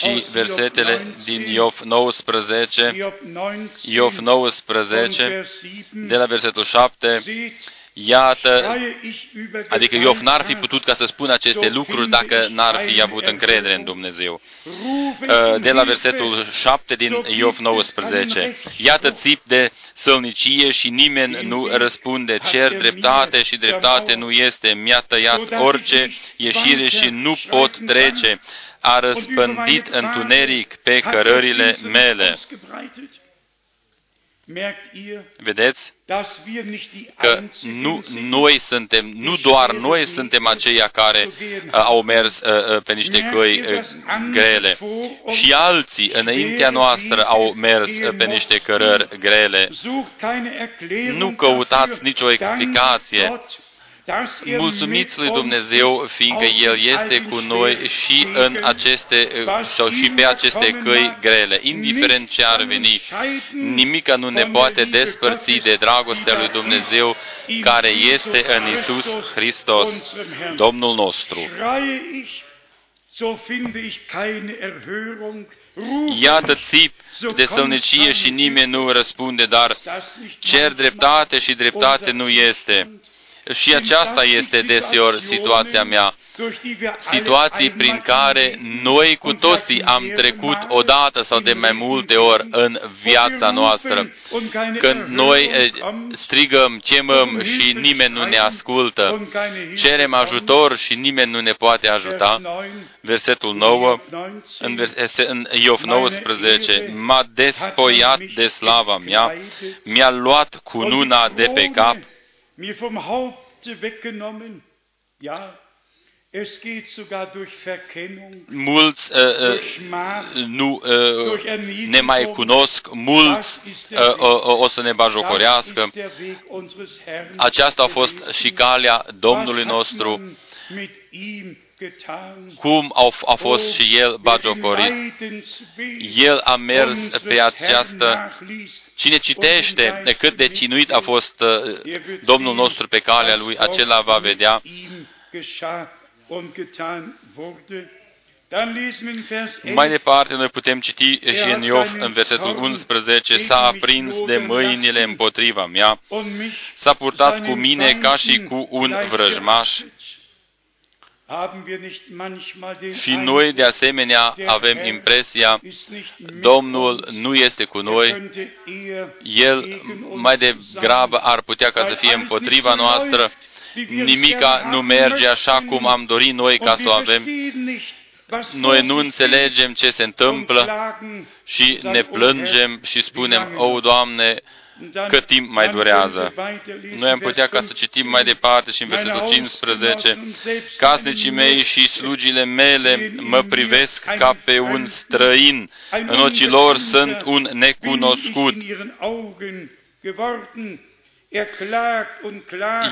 Și versetele din Iov nouăsprezece, Iov nouăsprezece, de la versetul șapte, iată, adică Iov n-ar fi putut ca să spună aceste lucruri dacă n-ar fi avut încredere în Dumnezeu. De la versetul șapte din Iov nouăsprezece. Iată țip de sălnicie și nimeni nu răspunde. Cer dreptate și dreptate nu este. Mi-a tăiat orice ieșire și nu pot trece. A răspândit întuneric pe cărările mele. Vedeți că nu noi suntem, nu doar noi suntem aceia care au mers pe niște căi grele. Și alții înaintea noastră au mers pe niște cărări grele. Nu căutați nicio explicație. Mulțumiți lui Dumnezeu, fiindcă El este cu noi și în aceste, sau și pe aceste căi grele. Indiferent ce ar veni, nimica nu ne poate despărți de dragostea lui Dumnezeu care este în Iisus Hristos, Domnul nostru. Iată țip de stălnicie și nimeni nu răspunde, dar cer dreptate și dreptate nu este. Și aceasta este deseori situația mea, situații prin care noi cu toții am trecut odată sau de mai multe ori în viața noastră, când noi strigăm, chemăm și nimeni nu ne ascultă, cerem ajutor și nimeni nu ne poate ajuta. Versetul nouă, în, vers, în Iov nouăsprezece, m-a despoiat de slava mea, mi-a luat cununa de pe cap, mir vom Haupte weggenommen. Ja, es geht sogar durch Verkennung. Mulți uh, uh, nu uh, ne mai cunosc, mulți uh, uh, o să ne bajocorească. Aceasta a fost și calea Domnului nostru. Cum a fost și el bagiocorit. El a mers pe această... Cine citește cât de cinuit a fost Domnul nostru pe calea lui, acela va vedea. Mai departe, noi putem citi și în Iov, în versetul unsprezece, s-a aprins de mâinile împotriva mea, s-a purtat cu mine ca și cu un vrăjmaș. Și noi, de asemenea, avem impresia, Domnul nu este cu noi, El mai degrabă ar putea ca să fie împotriva noastră, nimica nu merge așa cum am dorit noi ca să o avem. Noi nu înțelegem ce se întâmplă și ne plângem și spunem, o, Doamne, cât timp mai durează. Noi am putea ca să citim mai departe și în versetul cincisprezece, casnicii mei și slugile mele mă privesc ca pe un străin, în ochii lor sunt un necunoscut.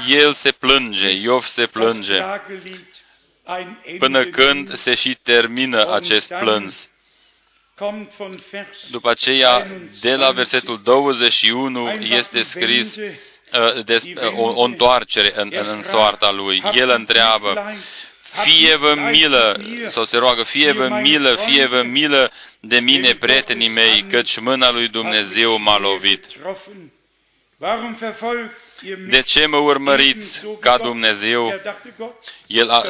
El se plânge, Iov se plânge, până când se și termină acest plâns. După aceea, de la versetul douăzeci și unu, este scris uh, des, uh, o, o întoarcere în, în soarta lui. El întreabă, fie vă milă, sau se roagă, fie vă milă, fie vă milă de mine, prietenii mei, căci mâna lui Dumnezeu m-a lovit. De ce mă urmăriți ca Dumnezeu? El a,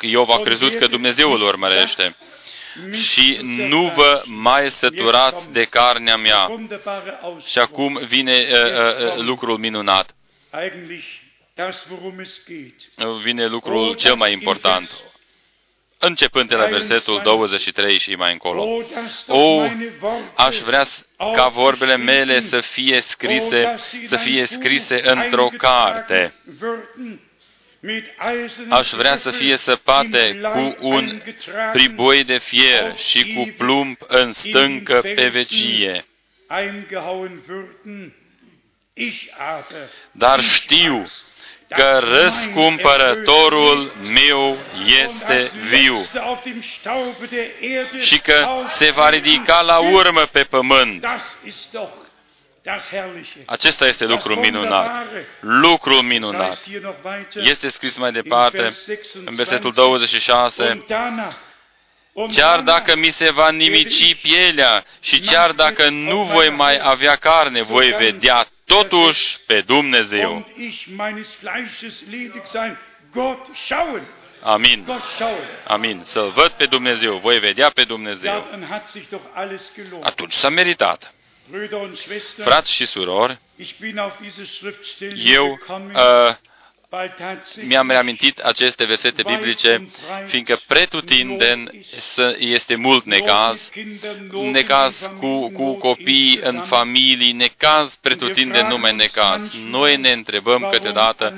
Iov a crezut că Dumnezeu îl urmărește. Și nu vă mai săturați de carnea mea. Și acum vine uh, uh, lucrul minunat. Vine lucrul cel mai important. Începând de la versetul douăzeci și trei și mai încolo. O, aș vrea ca vorbele mele să fie scrise, să fie scrise într-o carte. Aș vrea să fie săpate cu un priboi de fier și cu plumb în stâncă pe vecie. Dar știu că răscumpărătorul meu este viu și că se va ridica la urmă pe pământ. Acesta este lucru minunat. Lucru minunat. Este scris mai departe, în versetul douăzeci și șase, chiar dacă mi se va nimici pielea și chiar dacă nu voi mai avea carne, voi vedea totuși pe Dumnezeu. Amin. Amin. Să-L văd pe Dumnezeu. Voi vedea pe Dumnezeu. Atunci s-a meritat. Frați și surori, eu uh, mi-am reamintit aceste versete biblice, fiindcă pretutindeni este mult necaz, necaz cu, cu copii în familii, necaz pretutindeni, numai necaz. Noi ne întrebăm câteodată,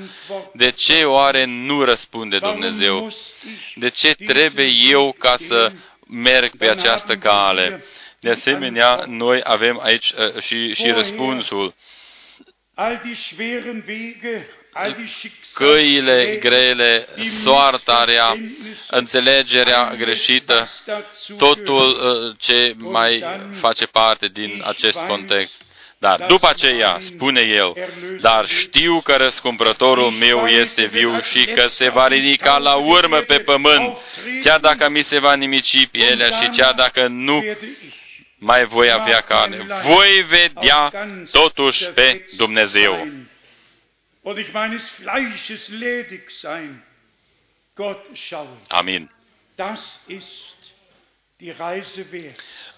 de ce oare nu răspunde Dumnezeu? De ce trebuie eu ca să merg pe această cale? De asemenea, noi avem aici uh, și, și răspunsul. căile grele, soarta rea, înțelegerea greșită, totul ce mai face parte din acest context. Dar după aceea, spune el, dar știu că răscumpărătorul meu este viu și că se va ridica la urmă pe pământ, chiar dacă mi se va nimici pielea și chiar dacă nu mai voi avea carne. Voi vedea totuși pe Dumnezeu. Amin.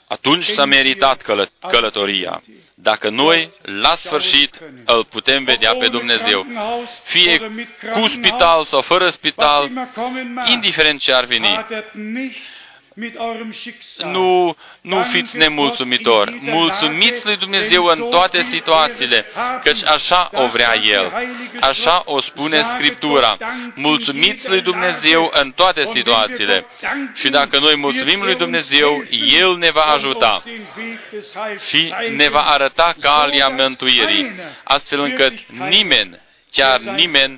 Atunci s-a meritat călă- călătoria. Dacă noi, la sfârșit, îl putem vedea pe Dumnezeu, fie cu spital sau fără spital, indiferent ce ar veni, Nu, nu fiți nemulțumitori. Mulțumiți lui Dumnezeu în toate situațiile, căci așa o vrea El. Așa o spune Scriptura. Mulțumiți lui Dumnezeu în toate situațiile. Și dacă noi mulțumim lui Dumnezeu, El ne va ajuta și ne va arăta calea mântuirii, astfel încât nimeni, chiar nimeni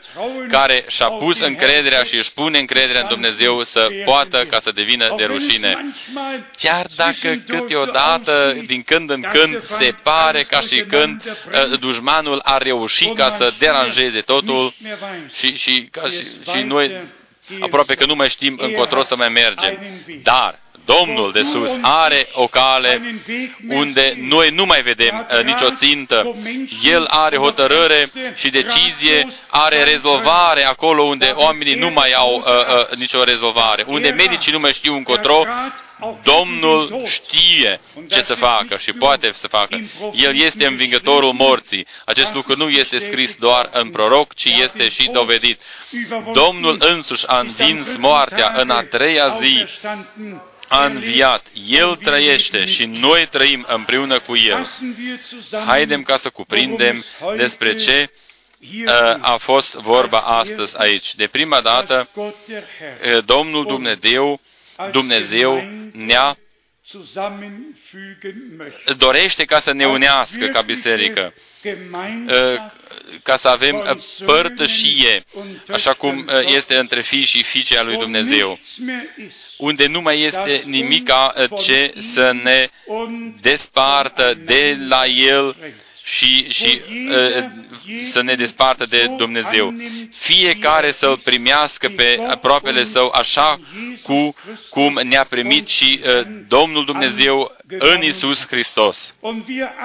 care și-a pus încrederea și își pune încrederea în Dumnezeu să poată ca să devină de rușine. Chiar dacă câteodată, din când în când, se pare ca și când uh, dușmanul a reușit ca să deranjeze totul și, și, ca și, și noi aproape că nu mai știm încotro să mai mergem. Dar Domnul de sus are o cale unde noi nu mai vedem nicio țintă. El are hotărâre și decizie, are rezolvare acolo unde oamenii nu mai au uh, uh, nicio rezolvare. Unde medicii nu mai știu încotro, Domnul știe ce să facă și poate să facă. El este învingătorul morții. Acest lucru nu este scris doar în proroc, ci este și dovedit. Domnul însuși a învins moartea în a treia zi. A înviat, El trăiește și noi trăim împreună cu El. Haidem ca să cuprindem despre ce a fost vorba astăzi aici. De prima dată, Domnul Dumnezeu, Dumnezeu ne-a dorește ca să ne unească ca biserică, ca să avem părtășie, așa cum este între fii și fiice a lui Dumnezeu, unde nu mai este nimica ce să ne despartă de la El și, și să ne despartă de Dumnezeu. Fiecare să-L primească pe aproapele Său așa cu cum ne-a primit și Domnul Dumnezeu în Iisus Hristos,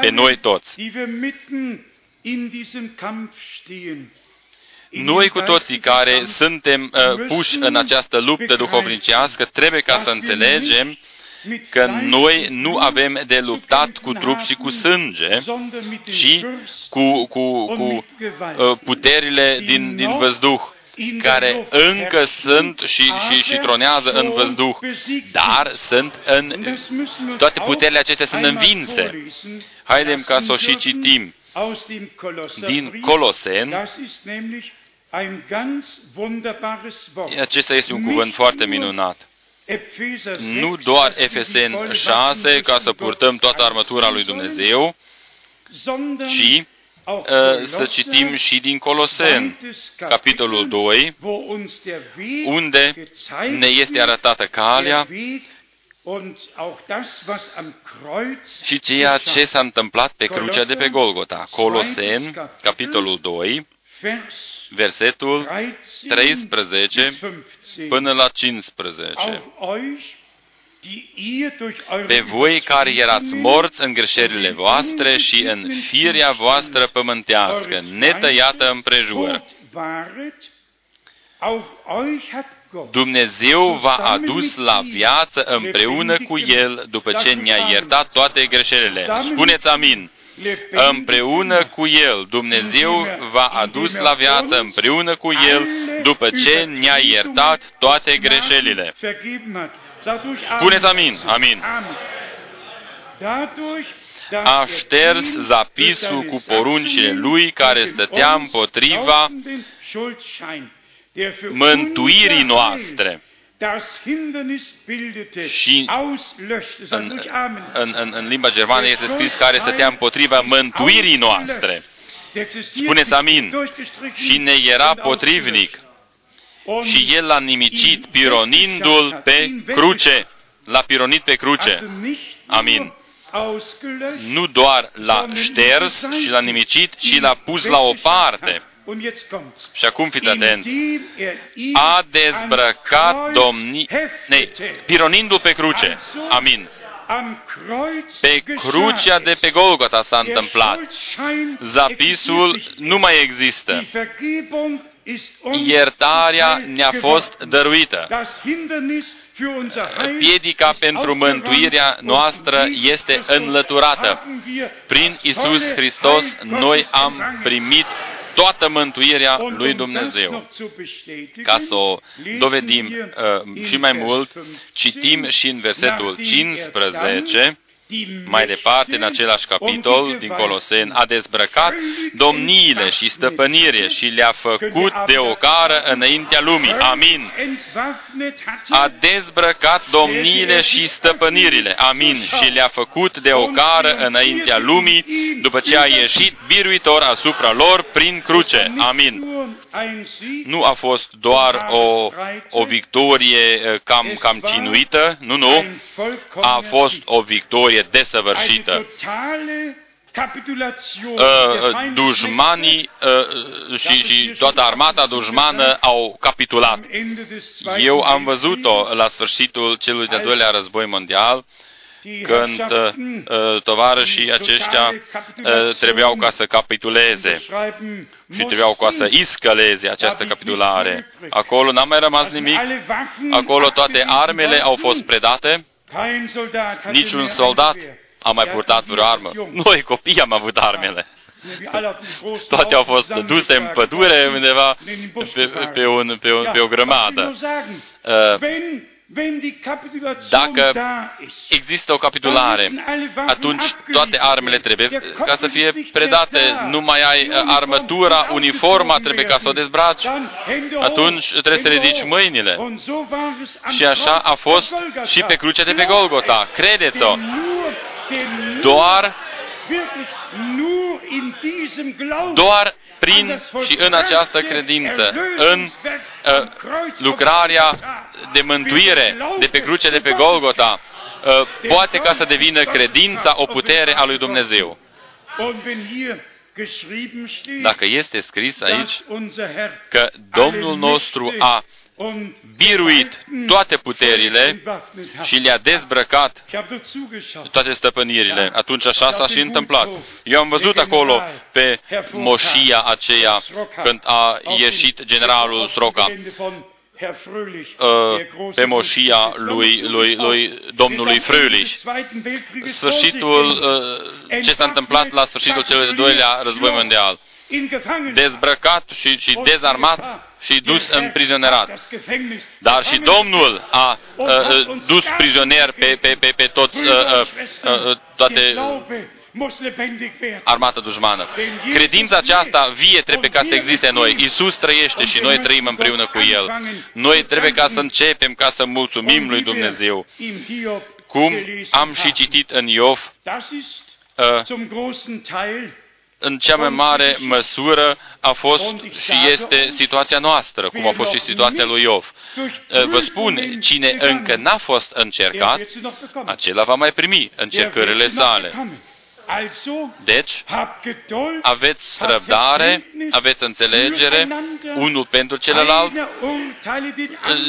pe noi toți. Noi cu toții care suntem puși în această luptă duhovnicească trebuie ca să înțelegem că noi nu avem de luptat cu trup și cu sânge, ci cu, cu, cu puterile din, din văzduh, care încă sunt și, și, și tronează în văzduh, dar sunt în, toate puterile acestea sunt învinse. Haidem ca să o și citim din Coloseni. Acesta este un cuvânt foarte minunat. Nu doar Efeseni șase, ca să purtăm toată armătura lui Dumnezeu, ci uh, să citim și din Coloseni, capitolul doi, unde ne este arătată calea și ceea ce s-a întâmplat pe crucea de pe Golgota. Coloseni, capitolul doi, versetul treisprezece până la cincisprezece. Pe voi care erați morți în greșelile voastre și în firea voastră pământească, netăiată împrejur, Dumnezeu v-a adus la viață împreună cu El după ce ne-a iertat toate greșelile. Spuneți amin! Împreună cu El, Dumnezeu v-a adus la viață împreună cu El după ce ne-a iertat toate greșelile. Spuneți amin, amin. A șters zapisul cu poruncile Lui care stătea împotriva mântuirii noastre. Și în, în, în, în limba germană este scris care stătea împotriva mântuirii noastre. Spuneți amin. Și ne era potrivnic. Și el l-a nimicit pironindu-l pe cruce. L-a pironit pe cruce. Amin. Nu doar l-a șters și l-a nimicit, ci l-a pus la o parte. Și acum fiți atenți. A dezbrăcat domni... Ne, pironindu-l pe cruce. Amin. Pe crucea de pe Golgota s-a întâmplat. Zapisul nu mai există. Iertarea ne-a fost dăruită. Piedica pentru mântuirea noastră este înlăturată. Prin Iisus Hristos noi am primit toată mântuirea lui Dumnezeu. Ca să o dovedim uh, și mai mult, citim și în versetul cincisprezece, mai departe, în același capitol din Coloseni, a dezbrăcat domniile și stăpânire și le-a făcut de ocară înaintea lumii. Amin. A dezbrăcat domniile și stăpânirile. Amin. Și le-a făcut de ocară înaintea lumii, după ce a ieșit biruitor asupra lor prin cruce. Amin. Nu a fost doar o, o victorie cam, cam cinuită, nu, nu. A fost o victorie desăvârșită. Uh, dușmanii uh, și, și toată armata dușmană au capitulat. Eu am văzut-o la sfârșitul celui de-al doilea război mondial, când uh, tovarășii aceștia uh, trebuiau ca să capituleze și trebuiau ca să iscăleze această capitulare. Acolo n-a mai rămas nimic, acolo toate armele au fost predate, niciun soldat a mai purtat vreo armă. Noi, copii, am avut armele. Toate au fost duse în pădure undeva pe, pe, un, pe, un, pe o grămadă. Uh, Dacă există o capitulare, atunci toate armele trebuie ca să fie predate. Nu mai ai armătura, uniforma, trebuie ca să o dezbraci. Atunci trebuie să ridici mâinile. Și așa a fost și pe crucea de pe Golgota. Credeți-o! Doar doar prin și în această credință, în uh, lucrarea de mântuire de pe cruce de pe Golgota, uh, poate ca să devină credința o putere a lui Dumnezeu. Dacă este scris aici că Domnul nostru a biruit toate puterile și le-a dezbrăcat toate stăpânirile, atunci așa s-a și întâmplat. Eu am văzut acolo pe moșia aceea când a ieșit generalul Sroca, pe moșia lui, lui, lui domnului Fröhlich. Sfârșitul, ce s-a întâmplat la sfârșitul celui de doilea război mondial. Dezbrăcat și, și dezarmat și dus în prizonerat. Dar și Domnul a, a, a dus prizonier pe, pe, pe, pe toți, a, a, toate armata dușmană. Credința aceasta vie trebuie ca să existe noi. Iisus trăiește și noi trăim împreună cu El. Noi trebuie ca să începem ca să mulțumim lui Dumnezeu. Cum am și citit în Iov, a, în cea mai mare măsură a fost și este situația noastră, cum a fost și situația lui Iov. Vă spun, cine încă n-a fost încercat, acela va mai primi încercările sale. Deci, aveți răbdare, aveți înțelegere, unul pentru celălalt,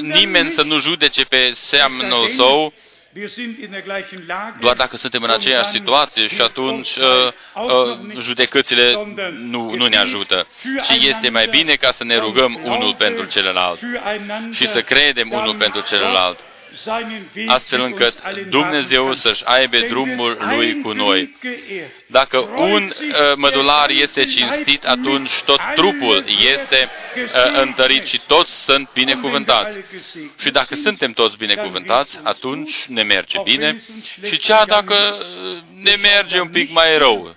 nimeni să nu judece pe seamănul său, doar dacă suntem în aceeași situație și atunci uh, uh, judecățile nu, nu ne ajută. Și este mai bine ca să ne rugăm unul pentru celălalt și să credem unul pentru celălalt, astfel încât Dumnezeu să-și aibă drumul Lui cu noi. Dacă un uh, mădular este cinstit, atunci tot trupul este uh, întărit și toți sunt binecuvântați. Și dacă suntem toți binecuvântați, atunci ne merge bine. Și cea dacă ne merge un pic mai rău,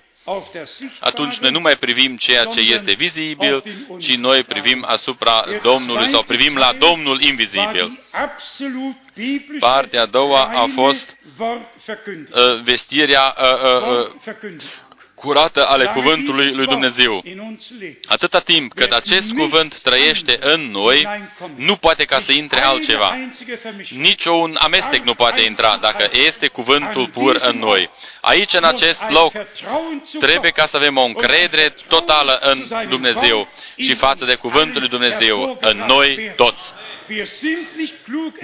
atunci noi nu mai privim ceea ce este vizibil, ci noi privim asupra Domnului sau privim la Domnul invizibil. Partea a doua a fost uh, vestirea uh, uh, uh, curată ale cuvântului lui Dumnezeu. Atâta timp cât acest cuvânt trăiește în noi, nu poate ca să intre altceva. Nici un amestec nu poate intra dacă este cuvântul pur în noi. Aici, în acest loc, trebuie ca să avem o încredere totală în Dumnezeu și față de cuvântul lui Dumnezeu, în noi toți.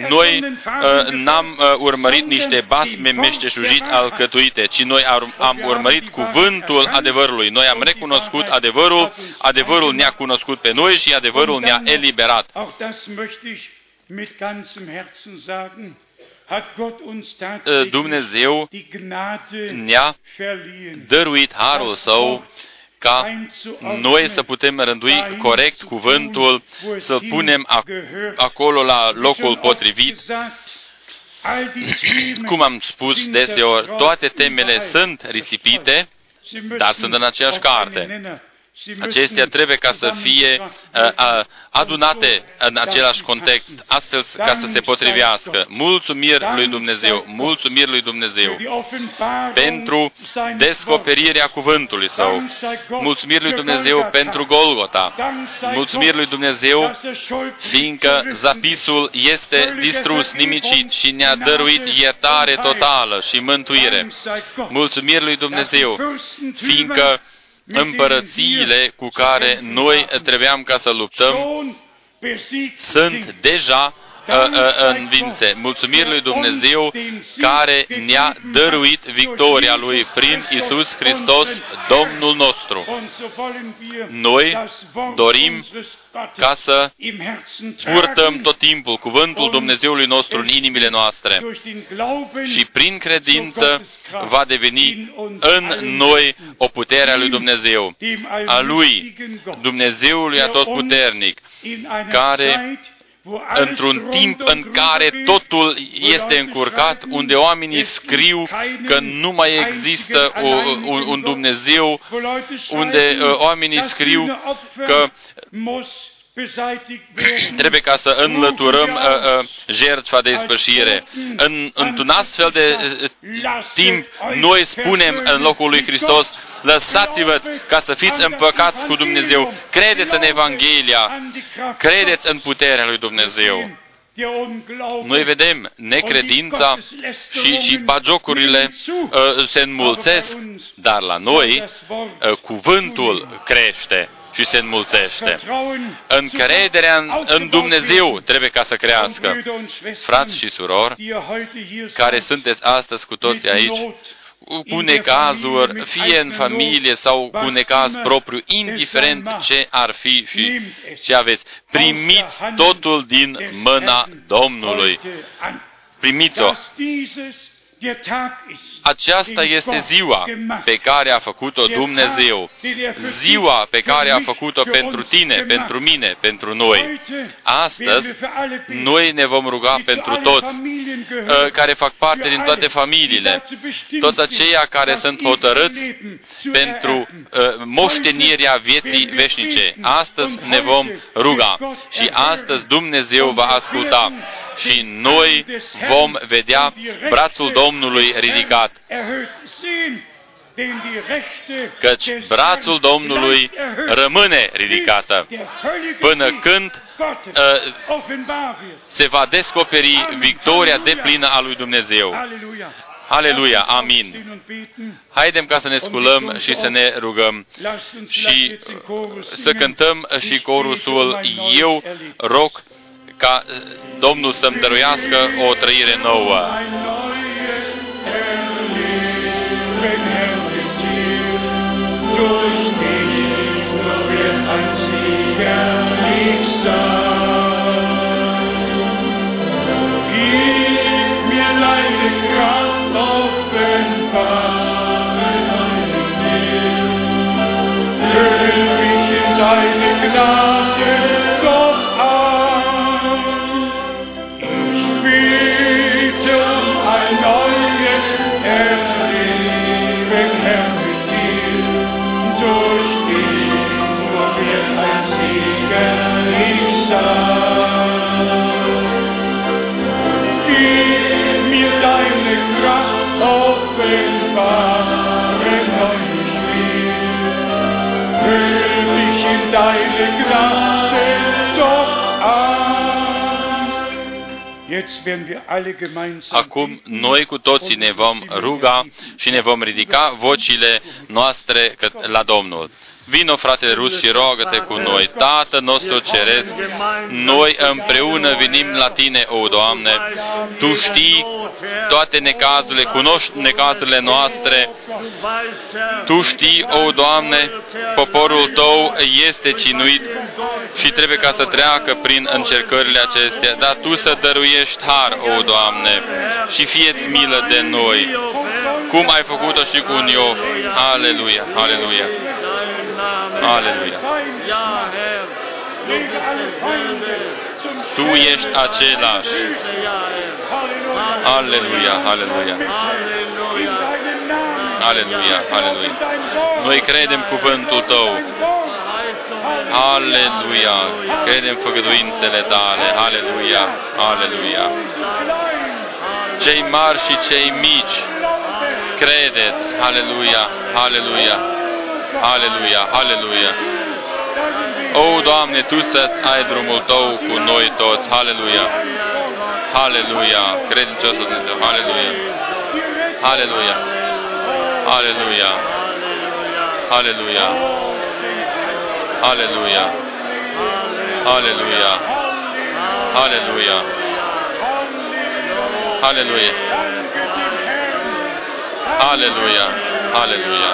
Noi uh, n-am uh, urmărit niște basme meșteșugit alcătuite, ci noi am, am urmărit cuvântul adevărului. Noi am recunoscut adevărul, adevărul ne-a cunoscut pe noi și adevărul ne-a eliberat. Uh, Dumnezeu ne-a dăruit harul Său ca noi să putem rândui corect cuvântul, să-l punem acolo la locul potrivit. Cum am spus deseori, toate temele sunt risipite, dar sunt în aceeași carte. Acestea trebuie ca să fie adunate în același context, astfel ca să se potrivească. Mulțumiri lui Dumnezeu, mulțumiri lui Dumnezeu pentru descoperirea cuvântului Său. Mulțumiri lui Dumnezeu pentru Golgota. Mulțumiri lui Dumnezeu, fiindcă zapisul este distrus, nimicit și ne-a dăruit iertare totală și mântuire. Mulțumiri lui Dumnezeu, fiindcă împărățiile cu care noi trebuiam ca să luptăm sunt deja învinse. Mulțumiri lui Dumnezeu care ne-a dăruit victoria Lui prin Iisus Hristos, Domnul nostru. Noi dorim ca să purtăm tot timpul cuvântul Dumnezeului nostru în inimile noastre și prin credință va deveni în noi o putere a lui Dumnezeu, a Lui, Dumnezeului Atotputernic, care într-un timp în care totul este încurcat, unde oamenii scriu că nu mai există un Dumnezeu, unde oamenii scriu că trebuie ca să înlăturăm uh, uh, jertfa de ispășire. În, într-un astfel de uh, timp, noi spunem în locul lui Hristos, lăsați-vă ca să fiți împăcați cu Dumnezeu. Credeți în Evanghelia. Credeți în puterea lui Dumnezeu. Noi vedem necredința și, și bagiocurile uh, se înmulțesc, dar la noi uh, cuvântul crește și se înmulțește. Încrederea în, în Dumnezeu trebuie ca să crească. Frați și surori, care sunteți astăzi cu toți aici, cu necazuri, fie în familie sau cu necaz propriu, indiferent ce ar fi și ce aveți, primiți totul din mâna Domnului. Primiți-o. Aceasta este ziua pe care a făcut-o Dumnezeu, ziua pe care a făcut-o pentru tine, pentru mine, pentru noi. Astăzi, noi ne vom ruga pentru toți care fac parte din toate familiile, toți aceia care sunt hotărâți pentru moștenirea vieții veșnice. Astăzi ne vom ruga și astăzi Dumnezeu va asculta și noi vom vedea brațul Domnului ridicat. Căci brațul Domnului rămâne ridicată până când uh, se va descoperi victoria deplină a lui Dumnezeu. Aleluia! Amin! Haidem ca să ne sculăm și să ne rugăm și să cântăm și corusul Eu rog ca Domnul să-mi dăruiască o trăire nouă. Offenbare neues Lied. Acum noi cu toții ne vom ruga și ne vom ridica vocile noastre la Domnul. Vino, fratele rus, și roagă-te cu noi. Tatăl nostru ceresc, noi împreună venim la Tine, o Doamne. Tu știi toate necazurile, cunoști necazurile noastre. Tu știi, o Doamne, poporul Tău este cinuit și trebuie ca să treacă prin încercările acestea. Dar Tu să dăruiești har, o Doamne, și fie-ți milă de noi, cum ai făcut-o și cu un Iov. Aleluia, aleluia. Aleluia! Tu ești același! Aleluia! Aleluia! Aleluia! Aleluia! Noi credem cuvântul Tău! Aleluia! Credem făgăduințele Tale! Aleluia! Aleluia! Cei mari și cei mici, credeți! Aleluia! Aleluia! Aleluia, aleluia! O, Doamne, Tu să-ți ai drumul Tău cu noi toți! Aleluia! Aleluia! Credinciosul Dumnezeu! Aleluia! Aleluia! Aleluia! Aleluia! Aleluia! Aleluia! Aleluia! Aleluia! Aleluia! Aleluia! Aleluia!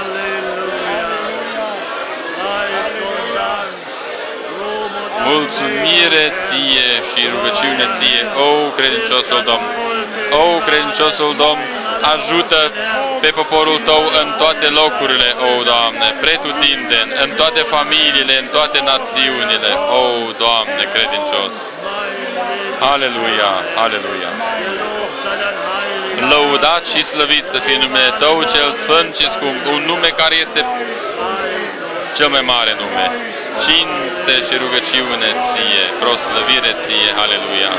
Mulțumire Ție și rugăciune Ție, o credinciosul Domn! O credinciosul Domn, ajută pe poporul Tău în toate locurile, o Doamne, pretutindeni, în toate familiile, în toate națiunile, o Doamne credincios! Aleluia! Aleluia! Lăudat și slăvit să fie numele Tău cel sfânt și scump, un nume care este cel mai mare nume. Cinste și rugăciune Ție, proslăvire Ție, aleluia!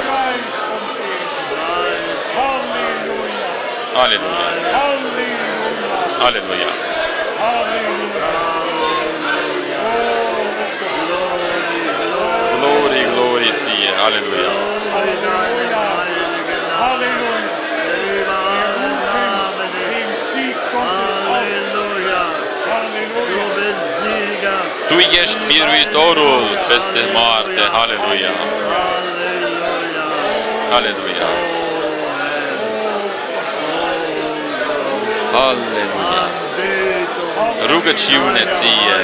Aleluia! Aleluia! Glorie, glorie Ție, aleluia! Tu ești biruitorul peste moarte. Aleluia! Aleluia! Aleluia! Rugăciune Ție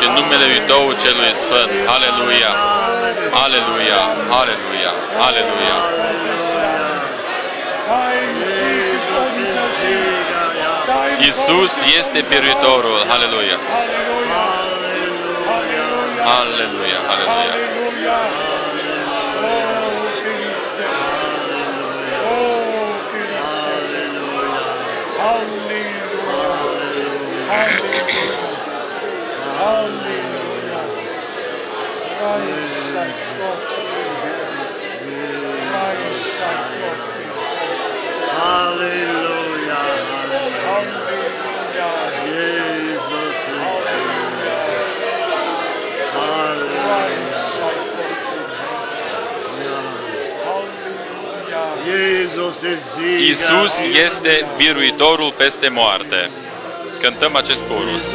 și numele lui Tău celui Sfânt. Aleluia! Aleluia! Aleluia! Aleluia! Iisus este biruitorul. Aleluia! Aleluia, aleluia. Aleluia, aleluia. Iisus este biruitorul peste moarte. Cântăm acest corus.